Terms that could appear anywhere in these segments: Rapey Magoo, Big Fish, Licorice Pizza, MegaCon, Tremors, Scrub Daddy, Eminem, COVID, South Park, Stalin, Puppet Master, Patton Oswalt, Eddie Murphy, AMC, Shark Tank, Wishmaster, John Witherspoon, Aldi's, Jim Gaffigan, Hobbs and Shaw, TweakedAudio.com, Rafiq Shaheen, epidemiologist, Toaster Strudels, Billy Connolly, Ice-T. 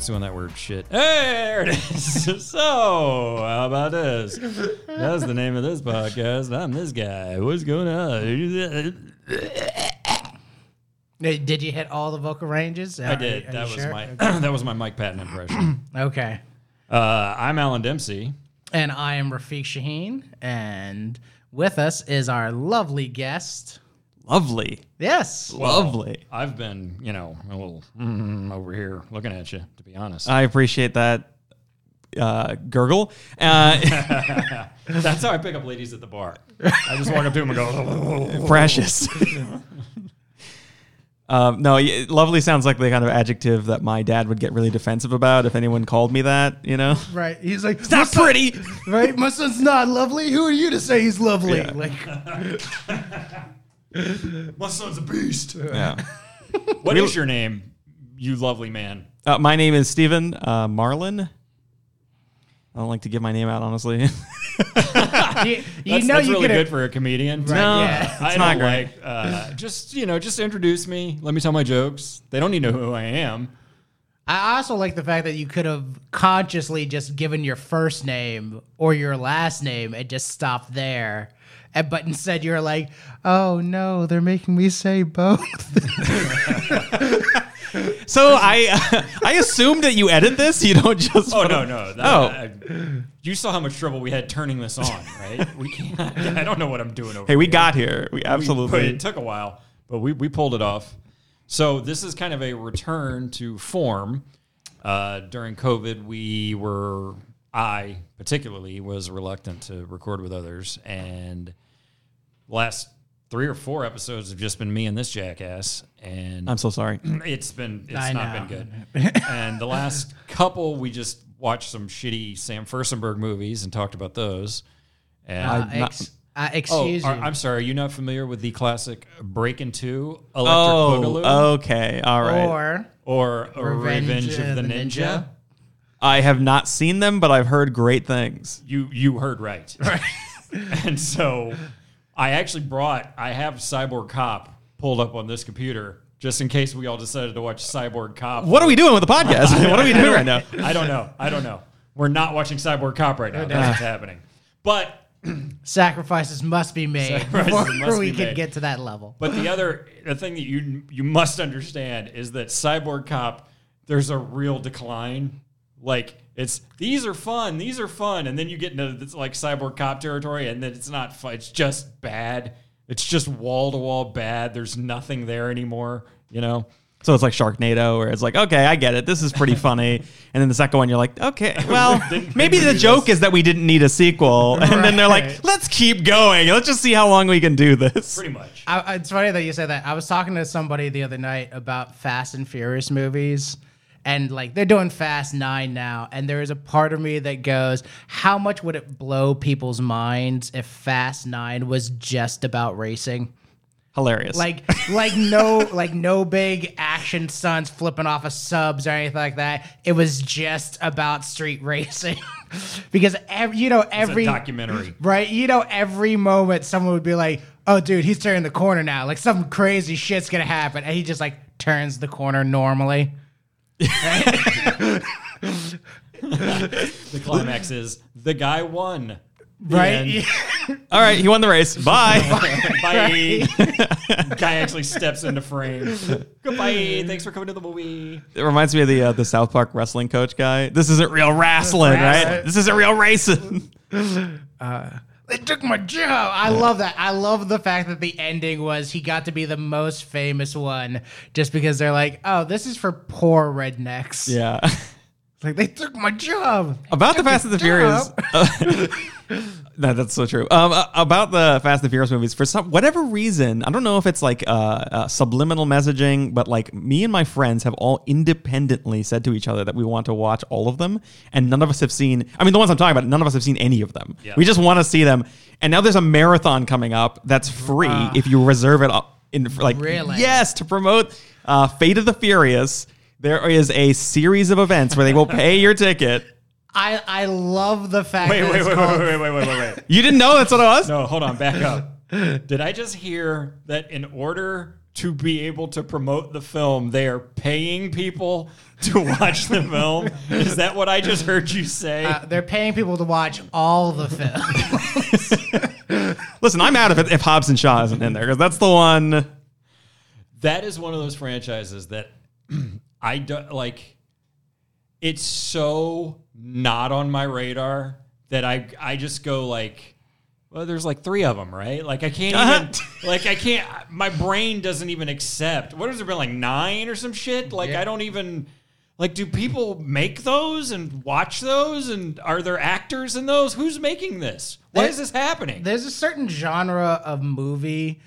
it's doing that weird shit. Hey, there it is. So, how about this? That's the name of this podcast. I'm this guy. What's going on? Did you hit all the vocal ranges? I did. That was my Mike Patton impression. Okay. I'm Alan Dempsey. And I am Rafiq Shaheen. And with us is our lovely guest. Lovely. Yes. Well, lovely. I've been, a little over here looking at you, to be honest. I appreciate that gurgle. That's how I pick up ladies at the bar. I just walk up to them and go... Precious. No, lovely sounds like the kind of adjective that my dad would get really defensive about if anyone called me that, Right. He's like, it's not pretty. Right? My son's not lovely. Who are you to say he's lovely? Yeah. My son's a beast. Yeah. What is your name, you lovely man? My name is Stephen Marlin. I don't like to give my name out, honestly. That's really good for a comedian. Right? No, yeah. It's not great. Just introduce me. Let me tell my jokes. They don't need to know who I am. I also like the fact that you could have consciously just given your first name or your last name and just stopped there. But instead you're like, oh no, they're making me say both. So I assume that you edit this. You don't just... Oh, no. You saw how much trouble we had turning this on, right? We can't... I don't know what I'm doing over here. Hey, we got here. We absolutely... It took a while, but we pulled it off. So this is kind of a return to form. During COVID, I particularly was reluctant to record with others, and the last 3 or 4 episodes have just been me and this jackass. And I'm so sorry. It's not been good. And the last couple, we just watched some shitty Sam Furstenberg movies and talked about those. And excuse me. I'm sorry. You're not familiar with the classic Break into Electric Boogaloo? Oh, okay. All right. Or Revenge of the Ninja. I have not seen them, but I've heard great things. You heard right. Right. And so I have Cyborg Cop pulled up on this computer just in case we all decided to watch Cyborg Cop. What are we doing with the podcast? What are we doing right now? I don't know. We're not watching Cyborg Cop right now. That's what's happening. But sacrifices must be made before we can get to that level. But the thing that you must understand is that Cyborg Cop, there's a real decline. Like, it's, these are fun, and then you get into this, like, Cyborg Cop territory, and then it's not fun, it's just bad. It's just wall-to-wall bad. There's nothing there anymore, So it's like Sharknado, where it's like, okay, I get it, this is pretty funny. And then the second one, you're like, okay, well, maybe the joke is that we didn't need a sequel. And right. Then they're like, let's keep going. Let's just see how long we can do this. Pretty much. It's funny that you said that. I was talking to somebody the other night about Fast and Furious movies. And, like, they're doing Fast 9 now, and there is a part of me that goes, how much would it blow people's minds if Fast 9 was just about racing? Hilarious. Like no big action stunts flipping off of subs or anything like that. It was just about street racing. Because every it's a documentary. Right? Every moment someone would be like, oh dude, he's turning the corner now. Like, some crazy shit's gonna happen. And he just, like, turns the corner normally. Right? The climax is the guy won. Right? Yeah. All right, he won the race. Bye. Bye. Guy actually steps into frame. Goodbye. Thanks for coming to the movie. It reminds me of the South Park wrestling coach guy. This isn't real wrestling, right? This isn't real racing. They took my job. I love that. I love the fact that the ending was he got to be the most famous one just because they're like, oh, this is for poor rednecks. Yeah. It's like, they took my job. About the Fast and the Furious. No, that's so true. About the Fast and Furious movies, for whatever reason, I don't know if it's like subliminal messaging, but like me and my friends have all independently said to each other that we want to watch all of them, and none of us have seen. I mean, the ones I'm talking about, none of us have seen any of them. Yeah. We just want to see them, and now there's a marathon coming up that's free if you reserve it up. To promote Fate of the Furious, there is a series of events where they will pay your ticket. I love the fact that it's called... Wait. You didn't know that's what it was? No, hold on, back up. Did I just hear that in order to be able to promote the film. They are paying people to watch the film. Is that what I just heard you say? They're paying people to watch all the films. Listen, I'm out of it if Hobbs and Shaw isn't in there, because that's the one. That is one of those franchises that I don't like. It's so not on my radar that I just go like, well, there's like three of them, right? Like I can't even, like I can't, my brain doesn't even accept. What has there been, like 9 or some shit? Like I don't even, like do people make those and watch those? And are there actors in those? Who's making this? Why is this happening? There's a certain genre of movie,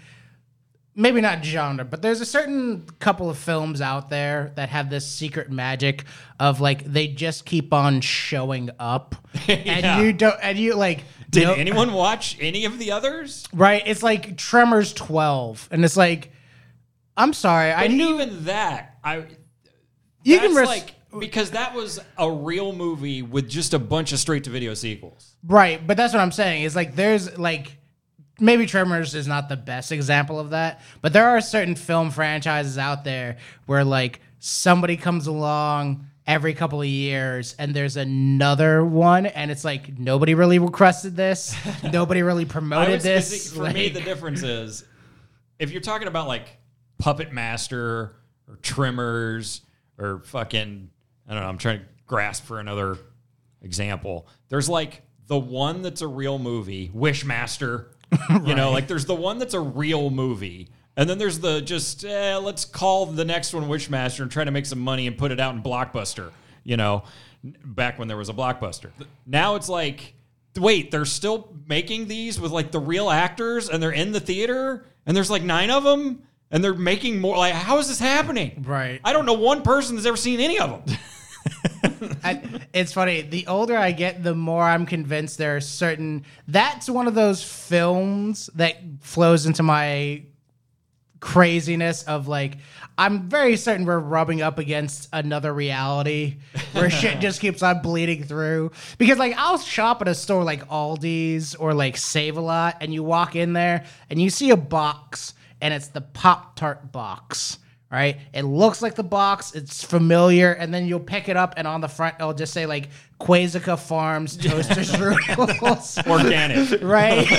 maybe not genre, but there's a certain couple of films out there that have this secret magic of like, they just keep on showing up and you don't, and you like, did anyone watch any of the others? Right. It's like Tremors 12. And it's like, I'm sorry. But I knew even that. Because that was a real movie with just a bunch of straight to video sequels. Right. But that's what I'm saying. It's like, there's like, maybe Tremors is not the best example of that, but there are certain film franchises out there where like somebody comes along every couple of years and there's another one and it's like nobody really requested this, nobody really promoted this. For me, the difference is if you're talking about like Puppet Master or Tremors or fucking, I don't know, I'm trying to grasp for another example. There's like the one that's a real movie, Wishmaster, you know, like there's the one that's a real movie. And then there's the just, let's call the next one Wishmaster and try to make some money and put it out in Blockbuster, you know, back when there was a Blockbuster. Now it's like, wait, they're still making these with like the real actors and they're in the theater and there's like 9 of them and they're making more. Like, how is this happening? Right. I don't know one person that's ever seen any of them. It's funny. The older I get, the more I'm convinced there are certain, that's one of those films that flows into my craziness of like, I'm very certain we're rubbing up against another reality where shit just keeps on bleeding through. Because like I'll shop at a store like Aldi's or like Save-A-Lot and you walk in there and you see a box and it's the Pop-Tart box, right? It looks like the box, it's familiar, and then you'll pick it up and on the front it'll just say like Quasica Farms toaster strudels. Organic. Right?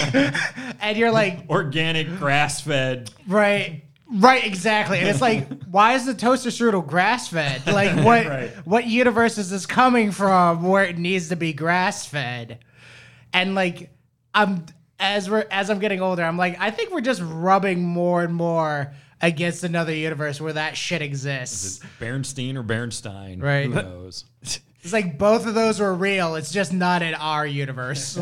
And you're like... Organic, grass-fed. Right. Right, exactly. And it's like, why is the toaster strudel grass-fed? Like, what what universe is this coming from where it needs to be grass-fed? And like, as I'm getting older, I'm like, I think we're just rubbing more and more against another universe where that shit exists. Is it Berenstain or Berenstain? Right. Who knows? It's like both of those were real. It's just not in our universe.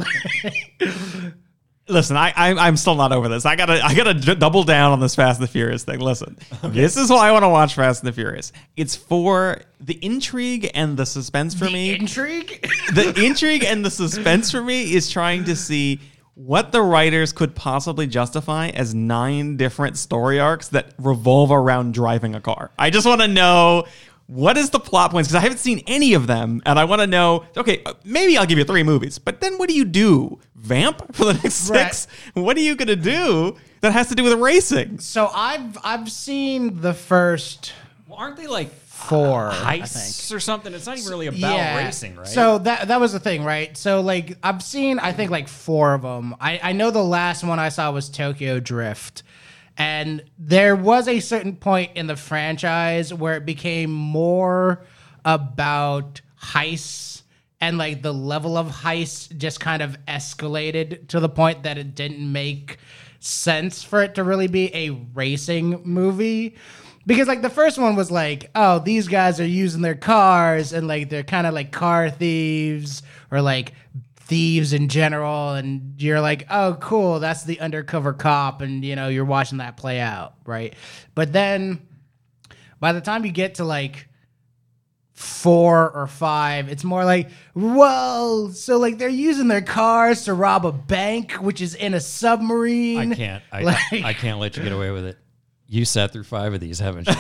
Listen, I'm still not over this. I gotta double down on this Fast and the Furious thing. Listen, this is why I want to watch Fast and the Furious. It's for the intrigue and the suspense for me. Intrigue? The intrigue and the suspense for me is trying to see what the writers could possibly justify as 9 different story arcs that revolve around driving a car. I just want to know, what is the plot points? Because I haven't seen any of them, and I want to know, okay, maybe I'll give you 3 movies, but then what do? Vamp for the next 6? What are you going to do that has to do with racing? So I've seen the first... Well, aren't they like... 4 heists or something. It's not even really about racing, right? So that was the thing, right? So like I've seen, I think like 4 of them. I know the last one I saw was Tokyo Drift. And there was a certain point in the franchise where it became more about heists and like the level of heist just kind of escalated to the point that it didn't make sense for it to really be a racing movie. Because, like, the first one was like, oh, these guys are using their cars and, like, they're kind of like car thieves or, like, thieves in general. And you're like, oh, cool, that's the undercover cop. And, you know, you're watching that play out, right? But then by the time you get to, like, 4 or 5, it's more like, whoa, so like they're using their cars to rob a bank, which is in a submarine. I can't let you get away with it. You sat through 5 of these, haven't you?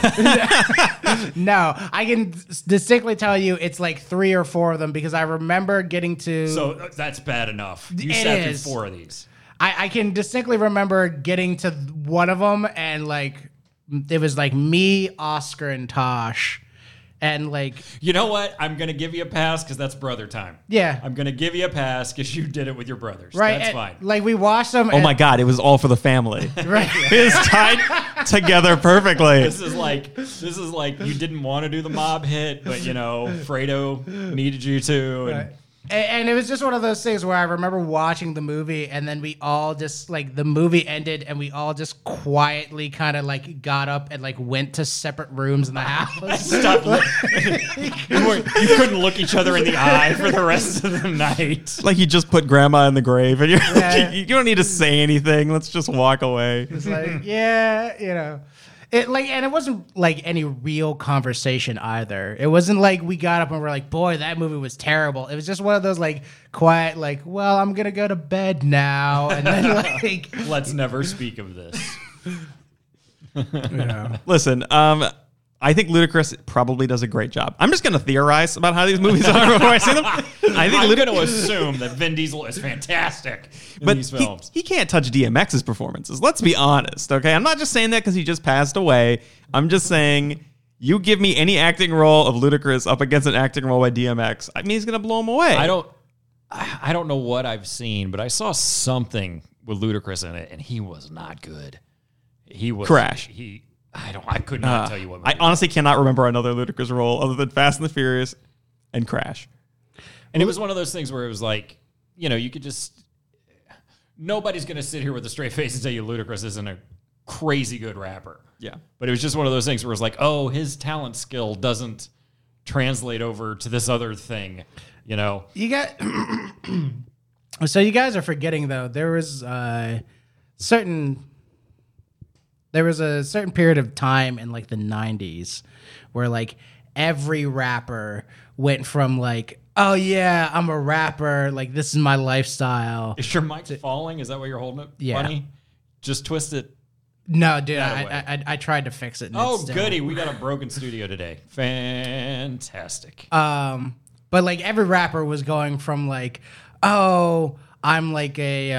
No, I can distinctly tell you it's like 3 or 4 of them because I remember getting to... So that's bad enough. You sat through 4 of these. I can distinctly remember getting to one of them and like it was like me, Oscar, and Tosh. And like, you know what? I'm going to give you a pass because that's brother time. Yeah. I'm going to give you a pass because you did it with your brothers. Right. That's fine. Like, we watched them. Oh my God. It was all for the family. Right. It's tied together perfectly. This is like, you didn't want to do the mob hit, but you know, Fredo needed you to. And, right. And it was just one of those things where I remember watching the movie, and then we all just, like, the movie ended, and we all just quietly kind of, like, got up and, like, went to separate rooms in the house. Stop. You couldn't look each other in the eye for the rest of the night. Like, you just put grandma in the grave, and you don't need to say anything. Let's just walk away. It's like, yeah, you know. It like, and it wasn't like any real conversation either. It wasn't like we got up and we're like, boy, that movie was terrible. It was just one of those like quiet, like, well, I'm going to go to bed now. And then like, let's never speak of this. Yeah. Listen, I think Ludacris probably does a great job. I'm just going to theorize about how these movies are before I see them. I'm going to assume that Vin Diesel is fantastic in these films. He can't touch DMX's performances. Let's be honest, okay? I'm not just saying that because he just passed away. I'm just saying, you give me any acting role of Ludacris up against an acting role by DMX, I mean, he's going to blow him away. I don't know what I've seen, but I saw something with Ludacris in it, and he was not good. He was Crash. I could not tell you what movie. I honestly cannot remember another Ludacris role other than Fast and the Furious and Crash. And it was one of those things where it was like, you know, you could just, nobody's going to sit here with a straight face and tell you Ludacris isn't a crazy good rapper. Yeah. But it was just one of those things where it was like, oh, his talent skill doesn't translate over to this other thing, you know. So you guys are forgetting, though, there was a certain period of time in like the 90s where like every rapper went from like, oh yeah, I'm a rapper, like this is my lifestyle. Is your mic falling? Is that why you're holding it? Yeah. Funny? Just twist it. No, dude, I tried to fix it. And oh, goody. We got a broken studio today. Fantastic. But like every rapper was going from like, oh, I'm like a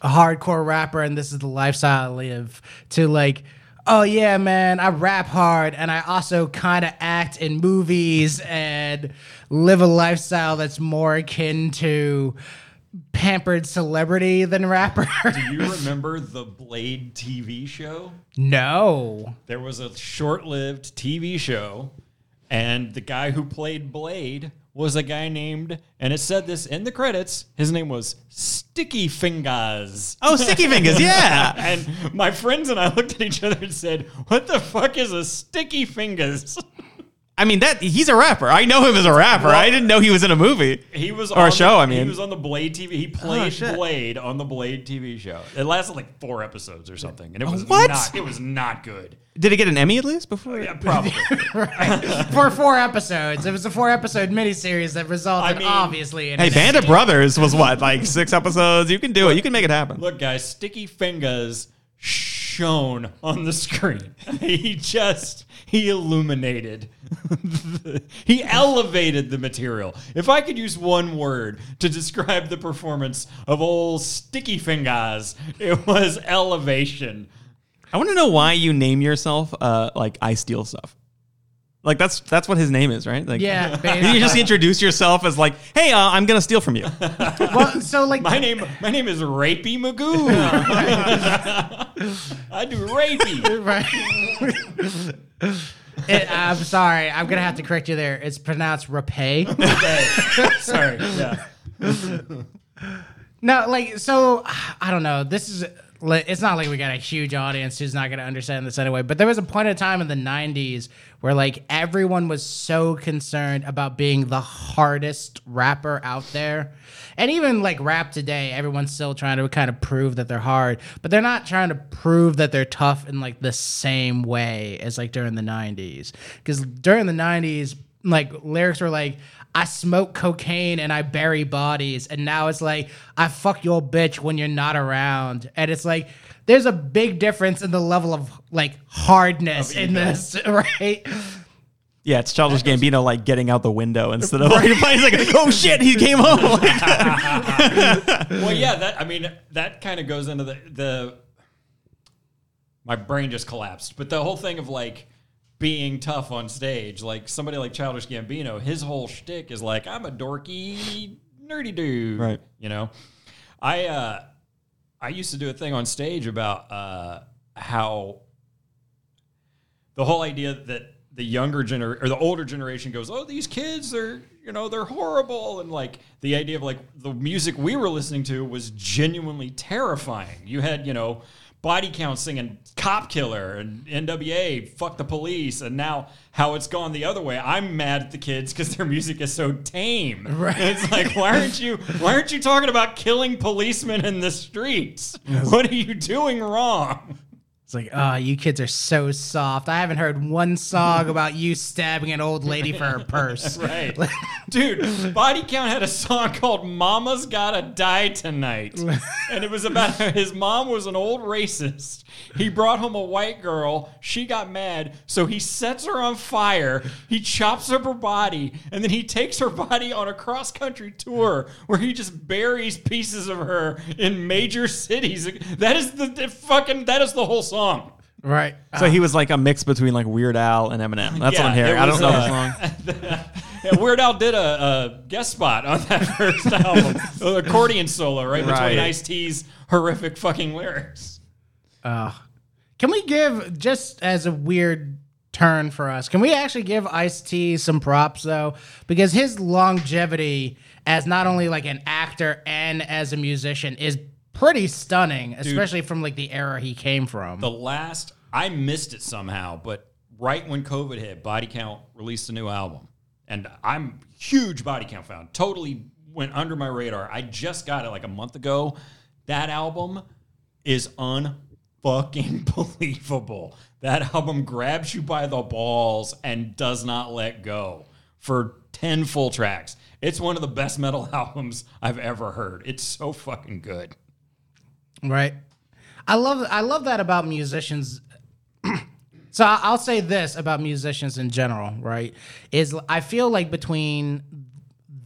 hardcore rapper and this is the lifestyle I live, to like, oh yeah, man, I rap hard and I also kind of act in movies and live a lifestyle that's more akin to pampered celebrity than rapper. Do you remember the Blade TV show? No. There was a short-lived TV show, and the guy who played Blade was a guy named, and it said this in the credits, his name was Sticky Fingers. Oh, Sticky Fingers, yeah. And my friends and I looked at each other and said, what the fuck is a Sticky Fingers? I mean, he's a rapper. I know him as a rapper. Well, I didn't know he was in a movie. He was on a show, I mean. He was on the Blade TV. He played Blade on the Blade TV show. It lasted like 4 episodes or something, and it was not good. Did it get an Emmy at least before? Yeah, probably. Right. For 4 episodes. It was a 4-episode miniseries that resulted, obviously, in an Emmy. Hey, Band of Brothers was what, like 6 episodes? You can do it. You can make it happen. Look, guys, Sticky Fingers shone on the screen. He illuminated. He elevated the material. If I could use one word to describe the performance of old Sticky Fingers, it was elevation. I want to know why you name yourself like I Steal Stuff. Like that's what his name is, right? Like, yeah. You just introduce yourself as like, hey, I'm gonna steal from you. Well, so like my name is Rapey Magoo. I do rapey. Right. I'm sorry, I'm gonna have to correct you there. It's pronounced Rapey. Sorry. Yeah. No, like, so I don't know. This is. It's not like we got a huge audience who's not going to understand this anyway, but there was a point in time in the 90s where like everyone was so concerned about being the hardest rapper out there. And even like rap today, everyone's still trying to kind of prove that they're hard, but they're not trying to prove that they're tough in like the same way as like during the 90s. Because during the 90s, like lyrics were like, I smoke cocaine and I bury bodies. And now it's like, I fuck your bitch when you're not around. And it's like, there's a big difference in the level of like hardness in this, right? Yeah, it's Childish Gambino like getting out the window instead of like, he's like, oh shit, he came home. Well, yeah, that kind of goes into the my brain just collapsed. But the whole thing of like being tough on stage, like somebody like Childish Gambino, his whole shtick is like, I'm a dorky, nerdy dude. Right. You know, I used to do a thing on stage about how the whole idea that the younger generation or the older generation goes, oh, these kids are, you know, they're horrible. And like the idea of like the music we were listening to was genuinely terrifying. You had, you know, Body Count singing Cop Killer and NWA, Fuck the Police. And now how it's gone the other way. I'm mad at the kids because their music is so tame. Right. And it's like, why aren't you talking about killing policemen in the streets? Yes. What are you doing wrong? It's like, oh, you kids are so soft. I haven't heard one song about you stabbing an old lady for her purse. Right. Dude, Body Count had a song called Mama's Gotta Die Tonight. And it was about his mom was an old racist. He brought home a white girl. She got mad. So he sets her on fire. He chops up her body. And then he takes her body on a cross-country tour where he just buries pieces of her in major cities. That is the whole song. Right. So he was like a mix between like Weird Al and Eminem. That's on here. I don't know the song. Weird Al did a guest spot on that first album. The accordion solo, right? Between Ice-T's horrific fucking lyrics. Can we give, just as a weird turn for us, can we actually give Ice-T some props though? Because his longevity as not only like an actor and as a musician is pretty stunning, especially from like the era he came from. I missed it somehow, but right when COVID hit, Body Count released a new album. And I'm huge Body Count fan. Totally went under my radar. I just got it like a month ago. That album is un-fucking-believable. That album grabs you by the balls and does not let go for 10 full tracks. It's one of the best metal albums I've ever heard. It's so fucking good. Right. I love that about musicians. So I'll say this about musicians in general, right? Is I feel like between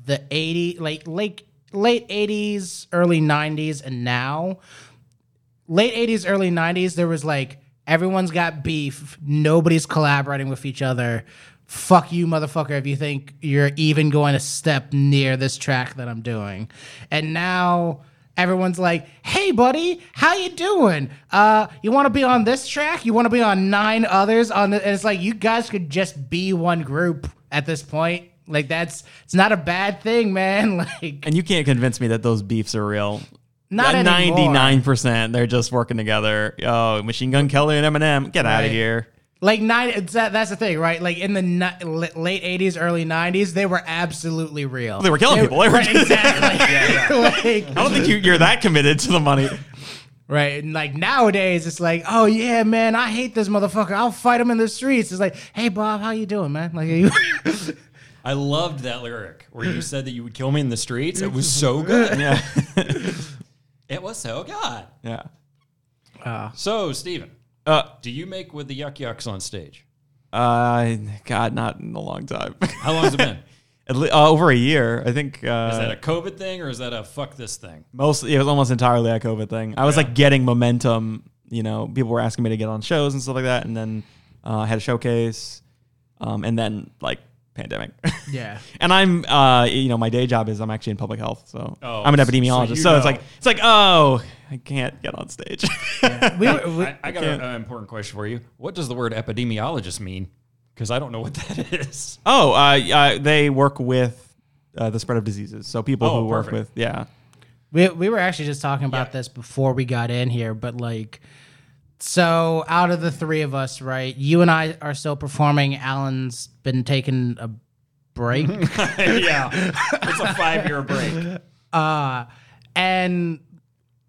the 80s, like late 80s, early 90s and now, late 80s, early 90s, there was like everyone's got beef, nobody's collaborating with each other. Fuck you, motherfucker, if you think you're even going to step near this track that I'm doing. And now everyone's like, hey, buddy, how you doing? You want to be on this track? You want to be on 9 others? And it's like, you guys could just be one group at this point. Like, it's not a bad thing, man. Like, and you can't convince me that those beefs are real. Not anymore. 99%. They're just working together. Oh, Machine Gun Kelly and Eminem, get out of here. Like, that's the thing, right? Like, in the late 80s, early 90s, they were absolutely real. They were killing people. Right, exactly. Like, I don't think you're that committed to the money. Right. And, like, nowadays, it's like, oh, yeah, man, I hate this motherfucker. I'll fight him in the streets. It's like, hey, Bob, how you doing, man? Like, I loved that lyric where you said that you would kill me in the streets. It was so good. Yeah. It was so good. Yeah. So, Stephen. Do you make with the Yuck Yucks on stage? God, not in a long time. How long has it been? Over a year, I think. Is that a COVID thing or is that a fuck this thing? Mostly, it was almost entirely a COVID thing. I was like getting momentum. You know, people were asking me to get on shows and stuff like that, and then I had a showcase, and then like pandemic. Yeah. And I'm, you know, my day job is I'm actually in public health, so I'm an epidemiologist. So it's like, oh. I can't get on stage. Yeah. I got an important question for you. What does the word epidemiologist mean? Because I don't know what that is. Oh, they work with the spread of diseases. So people who work with, We were actually just talking about this before we got in here, but like, so out of the three of us, right, you and I are still performing. Alan's been taking a break. It's a 5-year break. And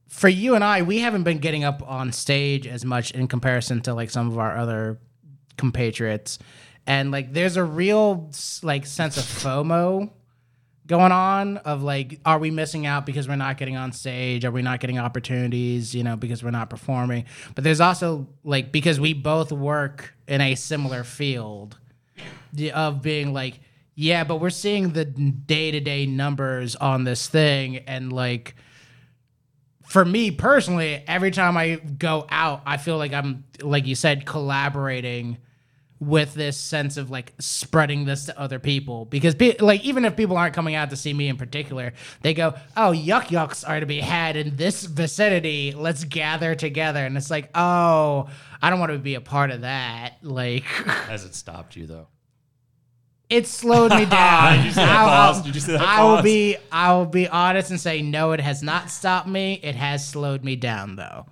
for you and I, we haven't been getting up on stage as much in comparison to like some of our other compatriots. And like, there's a real like sense of FOMO going on of like, are we missing out because we're not getting on stage? Are we not getting opportunities, you know, because we're not performing? But there's also like, because we both work in a similar field of being like, yeah, but we're seeing the day-to-day numbers on this thing. And like, for me personally, every time I go out, I feel like I'm, like you said, collaborating with this sense of like spreading this to other people, because like even if people aren't coming out to see me in particular, they go, oh, yuck yucks are to be had in this vicinity, let's gather together. And it's like, oh, I don't want to be a part of that. Like, has it stopped you though? It slowed me down. Did you see that pause? Did you see that pause? I will be honest and say no, it has not stopped me. It has slowed me down though,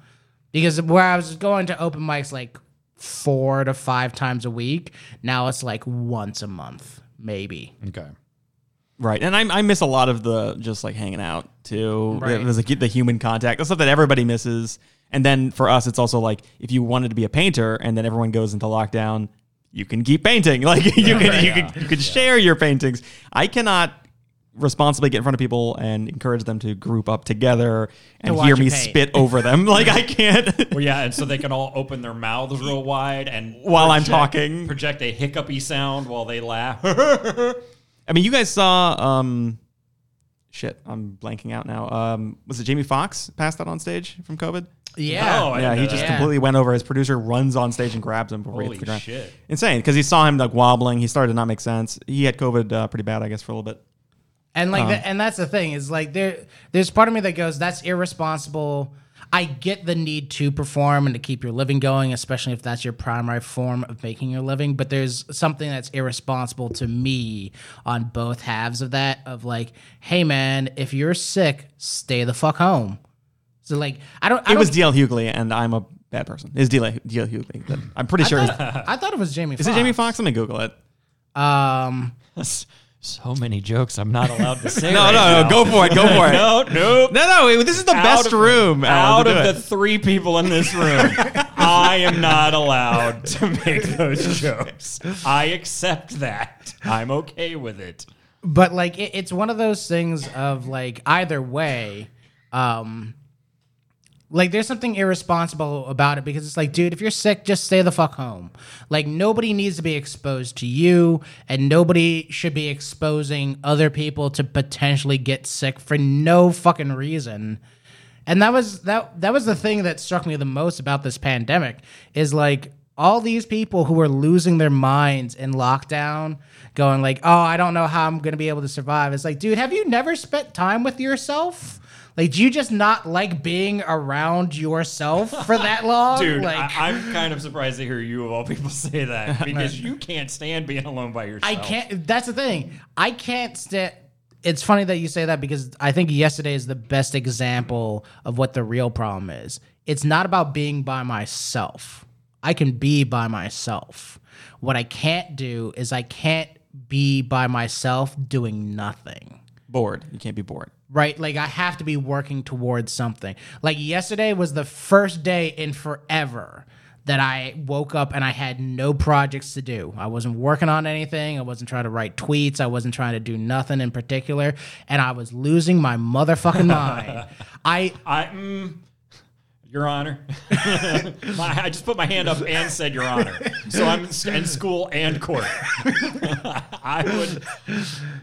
because where I was going to open mics like 4 to 5 times a week, now it's like once a month, maybe. Okay, right. And I miss a lot of the just like hanging out too. Right. There's like the human contact. That's stuff that everybody misses. And then for us, it's also like if you wanted to be a painter, and then everyone goes into lockdown, you can keep painting. Like you could share your paintings. I cannot responsibly get in front of people and encourage them to group up together and hear me spit over them. Like I can't. Well, yeah, and so they can all open their mouths real wide and while I'm talking, project a hiccupy sound while they laugh. I mean, you guys saw shit, I'm blanking out now. Was it Jamie Foxx passed out on stage from COVID? Yeah. Oh, yeah, he just completely went over. His producer runs on stage and grabs him. Holy shit. Insane, because he saw him like wobbling. He started to not make sense. He had COVID pretty bad, I guess, for a little bit. And like, and that's the thing is like there's part of me that goes, that's irresponsible. I get the need to perform and to keep your living going, especially if that's your primary form of making your living. But there's something that's irresponsible to me on both halves of that, of like, hey man, if you're sick, stay the fuck home. So like, I don't. It was D.L. Hughley, and I'm a bad person. It's D.L. Hughley. I'm pretty sure. I thought it was Jamie Foxx. Is it Jamie Foxx? Let me Google it. So many jokes I'm not allowed to say. No, go for it. No, this is the best room. Out of the 3 people in this room, I am not allowed to make those jokes. I accept that. I'm okay with it. But like, it's one of those things of like, either way, like, there's something irresponsible about it, because it's like, dude, if you're sick, just stay the fuck home. Like, nobody needs to be exposed to you, and nobody should be exposing other people to potentially get sick for no fucking reason. And that was the thing that struck me the most about this pandemic, is like, all these people who are losing their minds in lockdown, going like, oh, I don't know how I'm going to be able to survive. It's like, dude, have you never spent time with yourself? Like, do you just not like being around yourself for that long? Dude, like, I'm kind of surprised to hear you of all people say that, because you can't stand being alone by yourself. I can't. That's the thing. I can't stand. It's funny that you say that, because I think yesterday is the best example of what the real problem is. It's not about being by myself. I can be by myself. What I can't do is I can't be by myself doing nothing. Bored. You can't be bored. Right, like I have to be working towards something. Like yesterday was the first day in forever that I woke up and I had no projects to do. I wasn't working on anything. I wasn't trying to write tweets. I wasn't trying to do nothing in particular. And I was losing my motherfucking mind. Your Honor. I just put my hand up and said, Your Honor. So I'm in school and court.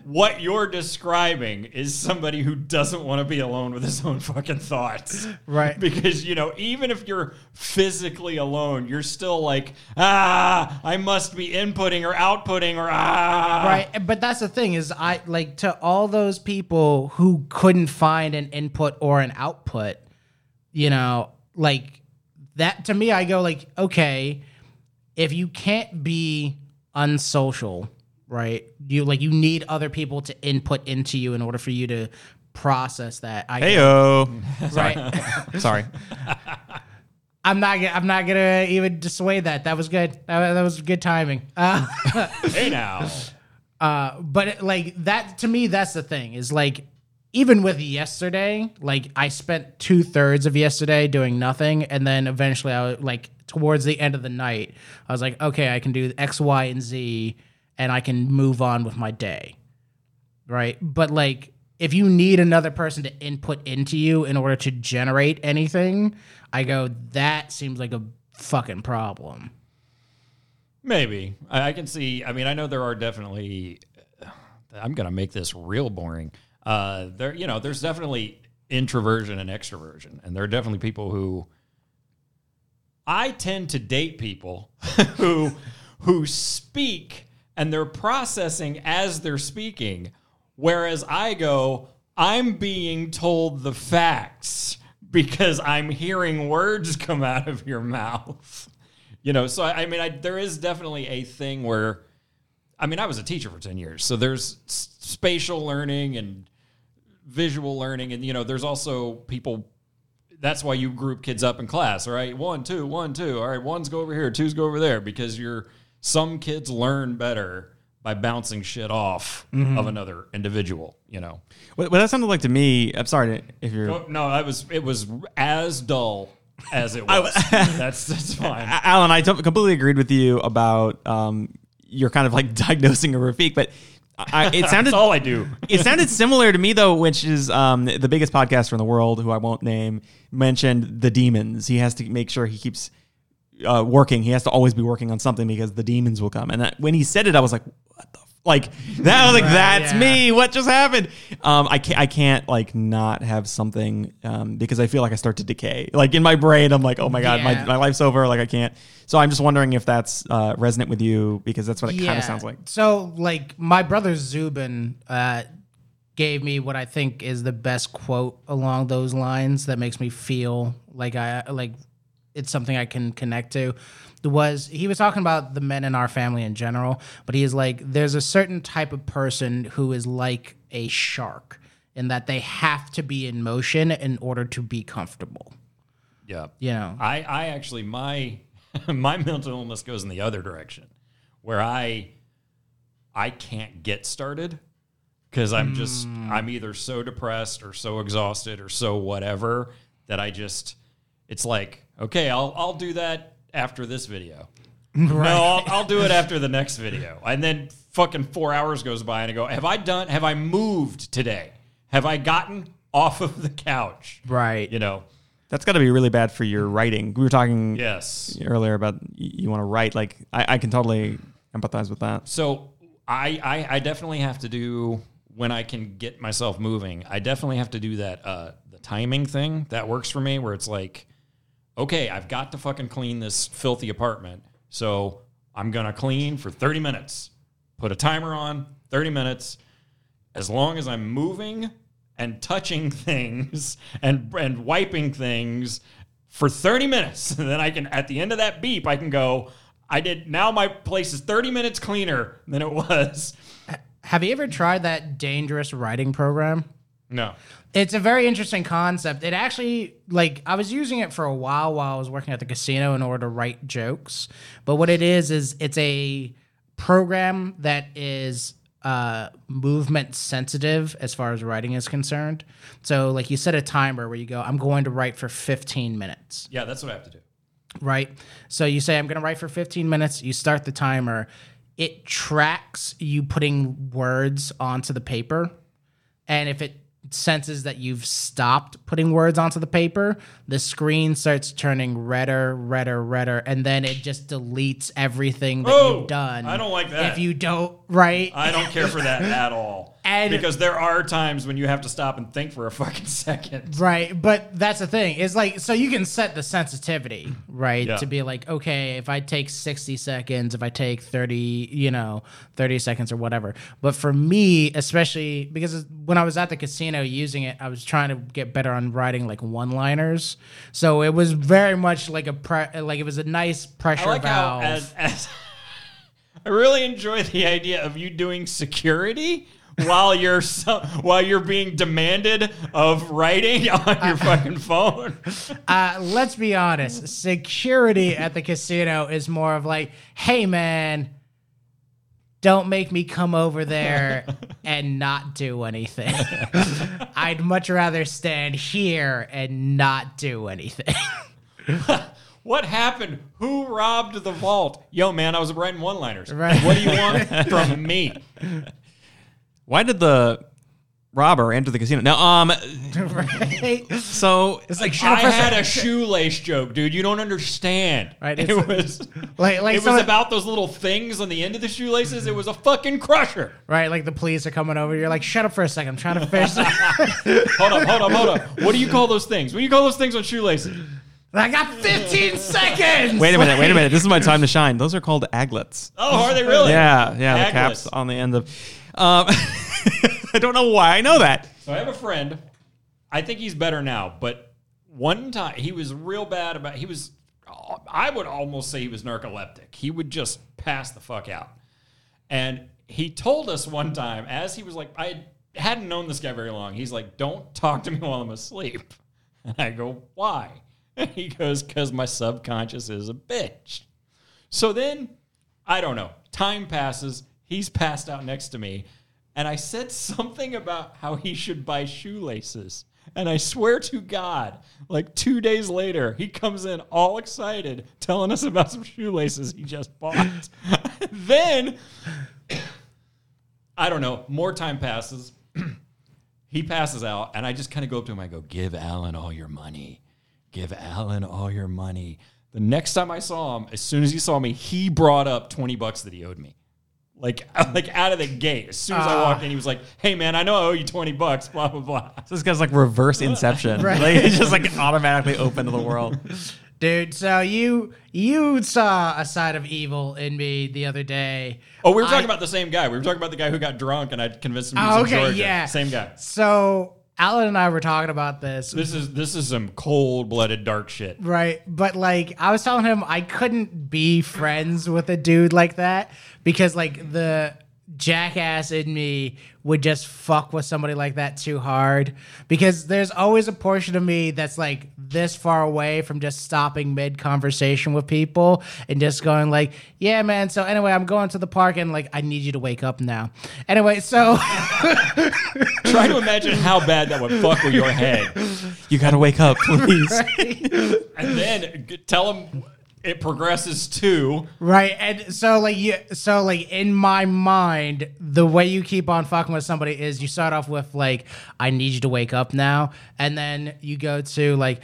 What you're describing is somebody who doesn't want to be alone with his own fucking thoughts. Right. Because, you know, even if you're physically alone, you're still like, I must be inputting or outputting or Right. But that's the thing is I like to all those people who couldn't find an input or an output, you know, like that to me, I go like, okay, if you can't be unsocial, right? You need other people to input into you in order for you to process that. Sorry. I'm not gonna even dissuade that. That was good. That was good timing. Hey now. But it, like that to me, that's the thing is like, even with yesterday, like I spent 2/3 of yesterday doing nothing. And then eventually I was like towards the end of the night, I was like, okay, I can do X, Y, and Z and I can move on with my day. Right. But like, if you need another person to input into you in order to generate anything, I go, that seems like a fucking problem. Maybe I can see. I mean, I know there are definitely, I'm going to make this real boring. There's definitely introversion and extroversion. And there are definitely people who, I tend to date people who speak and they're processing as they're speaking. Whereas I go, I'm being told the facts because I'm hearing words come out of your mouth. You know, so I mean, there is definitely a thing where, I mean, I was a teacher for 10 years. So there's spatial learning and visual learning. And, you know, there's also people, that's why you group kids up in class, all right? 1, 2, 1, 2. All right, ones go over here, twos go over there, because some kids learn better by bouncing shit off of another individual, you know. What that sounded like to me, I'm sorry if you're... No, it was as dull as it was. That's fine. Alan, I completely agreed with you about you're kind of like diagnosing a Rafiq, but it sounded... That's all I do. It sounded similar to me, though, which is the biggest podcaster in the world, who I won't name, mentioned the demons. He has to make sure he keeps... working. He has to always be working on something because the demons will come. And when he said it, I was like, what the that was like, right, that's me. What just happened? I can't like not have something, because I feel like I start to decay. Like in my brain, I'm like, oh my God, my life's over. Like I can't. So I'm just wondering if that's resonant with you, because that's what it kind of sounds like. So like my brother Zubin, gave me what I think is the best quote along those lines that makes me feel like it's something I can connect to. He was talking about the men in our family in general, but he is like, there's a certain type of person who is like a shark in that they have to be in motion in order to be comfortable. Yeah. You know, I actually, my mental illness goes in the other direction, where I can't get started because I'm either so depressed or so exhausted or so whatever that it's like, okay, I'll do that after this video. Right. No, I'll do it after the next video. And then fucking 4 hours goes by and I go, have I moved today? Have I gotten off of the couch? Right. You know, that's got to be really bad for your writing. We were talking earlier about you want to write. Like I can totally empathize with that. So I definitely have to do, when I can get myself moving, I definitely have to do that. The timing thing that works for me, where it's like, okay, I've got to fucking clean this filthy apartment, so I'm going to clean for 30 minutes. Put a timer on, 30 minutes. As long as I'm moving and touching things and wiping things for 30 minutes, and then I can, at the end of that beep, I can go, now my place is 30 minutes cleaner than it was. Have you ever tried that dangerous writing program? No. It's a very interesting concept. It actually, like, I was using it for a while I was working at the casino in order to write jokes. But what it is it's a program that is movement sensitive as far as writing is concerned. So, like, you set a timer where you go, I'm going to write for 15 minutes. Yeah, that's what I have to do. Right? So you say, I'm going to write for 15 minutes. You start the timer. It tracks you putting words onto the paper. And if it senses that you've stopped putting words onto the paper, the screen starts turning redder, and then it just deletes everything that you've done. I don't like that. If you don't, right? I don't care for that at all. Because there are times when you have to stop and think for a fucking second. Right, but that's the thing. It's like, so you can set the sensitivity, right? Yeah. To be like, okay, if I take 60 seconds, if I take 30 seconds or whatever. But for me, especially, because when I was at the casino using it, I was trying to get better on writing like one-liners. So it was very much like it was a nice pressure valve. I really enjoy the idea of you doing security while you're being demanded of writing on your fucking phone. Let's be honest. Security at the casino is more of like, hey, man, don't make me come over there and not do anything. I'd much rather stand here and not do anything. What happened? Who robbed the vault? Yo, man, I was writing one-liners. Right. What do you want from me? Why did the robber entered the casino. Now, right. So it's like I had a shoelace joke, dude. You don't understand. Right? It was like it was about those little things on the end of the shoelaces. It was a fucking crusher. Right? Like the police are coming over. You're like, shut up for a second. I'm trying to fix it. Hold up. What do you call those things? What do you call those things on shoelaces? I got 15 seconds. Wait a minute. This is my time to shine. Those are called aglets. Oh, are they really? Yeah. Aglets. The caps on the end of. I don't know why I know that. So I have a friend. I think he's better now, but one time he was real bad about. He was. I would almost say he was narcoleptic. He would just pass the fuck out. And he told us one time, as he was like, I hadn't known this guy very long. He's like, "Don't talk to me while I'm asleep." And I go, "Why?" He goes, because my subconscious is a bitch. So then, I don't know, time passes. He's passed out next to me. And I said something about how he should buy shoelaces. And I swear to God, like 2 days later, he comes in all excited telling us about some shoelaces he just bought. Then, I don't know, more time passes. He passes out. And I just kind of go up to him. I go, "Give Alan all your money. Give Alan all your money." The next time I saw him, as soon as he saw me, he brought up $20 that he owed me. Like out of the gate. As soon as I walked in, he was like, "Hey, man, I know I owe you $20, blah, blah, blah." So this guy's like reverse inception. Right. Like, he's just like automatically open to the world. Dude, so you saw a side of evil in me the other day. Oh, we were talking about the same guy. We were talking about the guy who got drunk, and I convinced him he was in Georgia. Yeah. Same guy. So... Alan and I were talking about this. This is some cold-blooded dark shit. Right. But, like, I was telling him I couldn't be friends with a dude like that because, like, the jackass in me would just fuck with somebody like that too hard. Because there's always a portion of me that's, like, this far away from just stopping mid-conversation with people and just going, like, "Yeah, man, so anyway, I'm going to the park and, like, I need you to wake up now." Anyway, so... Try to imagine how bad that would fuck with your head. "You gotta wake up, please." Right. And then tell him it progresses to... Right, and so, like, in my mind, the way you keep on fucking with somebody is you start off with, like, "I need you to wake up now," and then you go to, like,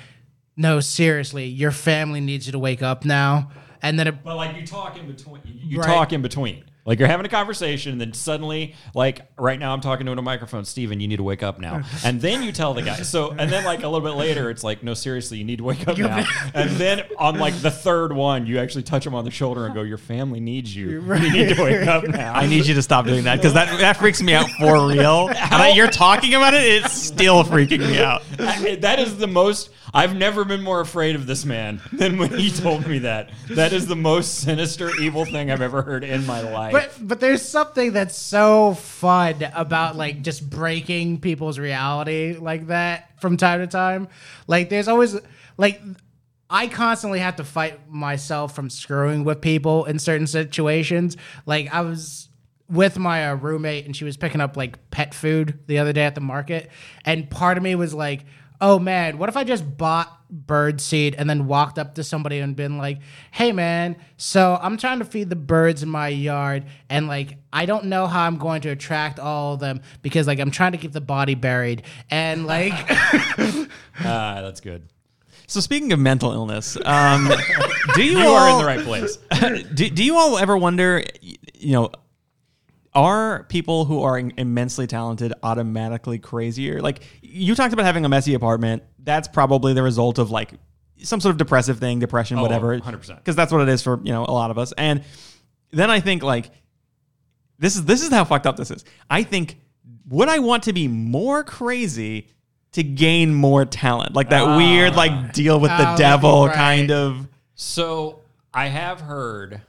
"No, seriously, your family needs you to wake up now," and then... But, like, you talk in between. Talk in between. Like, you're having a conversation, and then suddenly, like, right now I'm talking to a microphone, "Steven, you need to wake up now." And then you tell the guy. So, and then, like, a little bit later, it's like, "No, seriously, you need to wake up now." And then on, like, the third one, you actually touch him on the shoulder and go, "Your family needs you. You need to wake up now. I need you to stop doing that," because that freaks me out for real. And you're talking about it, it's still freaking me out. That is the most... I've never been more afraid of this man than when he told me that. That is the most sinister, evil thing I've ever heard in my life. But there's something that's so fun about, like, just breaking people's reality like that from time to time. Like, there's always, like... I constantly have to fight myself from screwing with people in certain situations. Like, I was... with my roommate, and she was picking up, like, pet food the other day at the market, and part of me was like, "Oh, man, what if I just bought bird seed and then walked up to somebody and been like, 'Hey, man, so I'm trying to feed the birds in my yard, and, like, I don't know how I'm going to attract all of them because, like, I'm trying to keep the body buried,' and, like..." That's good. So speaking of mental illness, you are in the right place. Do you all ever wonder, you know, are people who are immensely talented automatically crazier? Like, you talked about having a messy apartment. That's probably the result of, like, some sort of depressive thing, depression, whatever. 100%. Because that's what it is for, you know, a lot of us. And then I think, like, this is how fucked up this is. I think, would I want to be more crazy to gain more talent? Like that weird, like, deal with the devil kind of. So I have heard...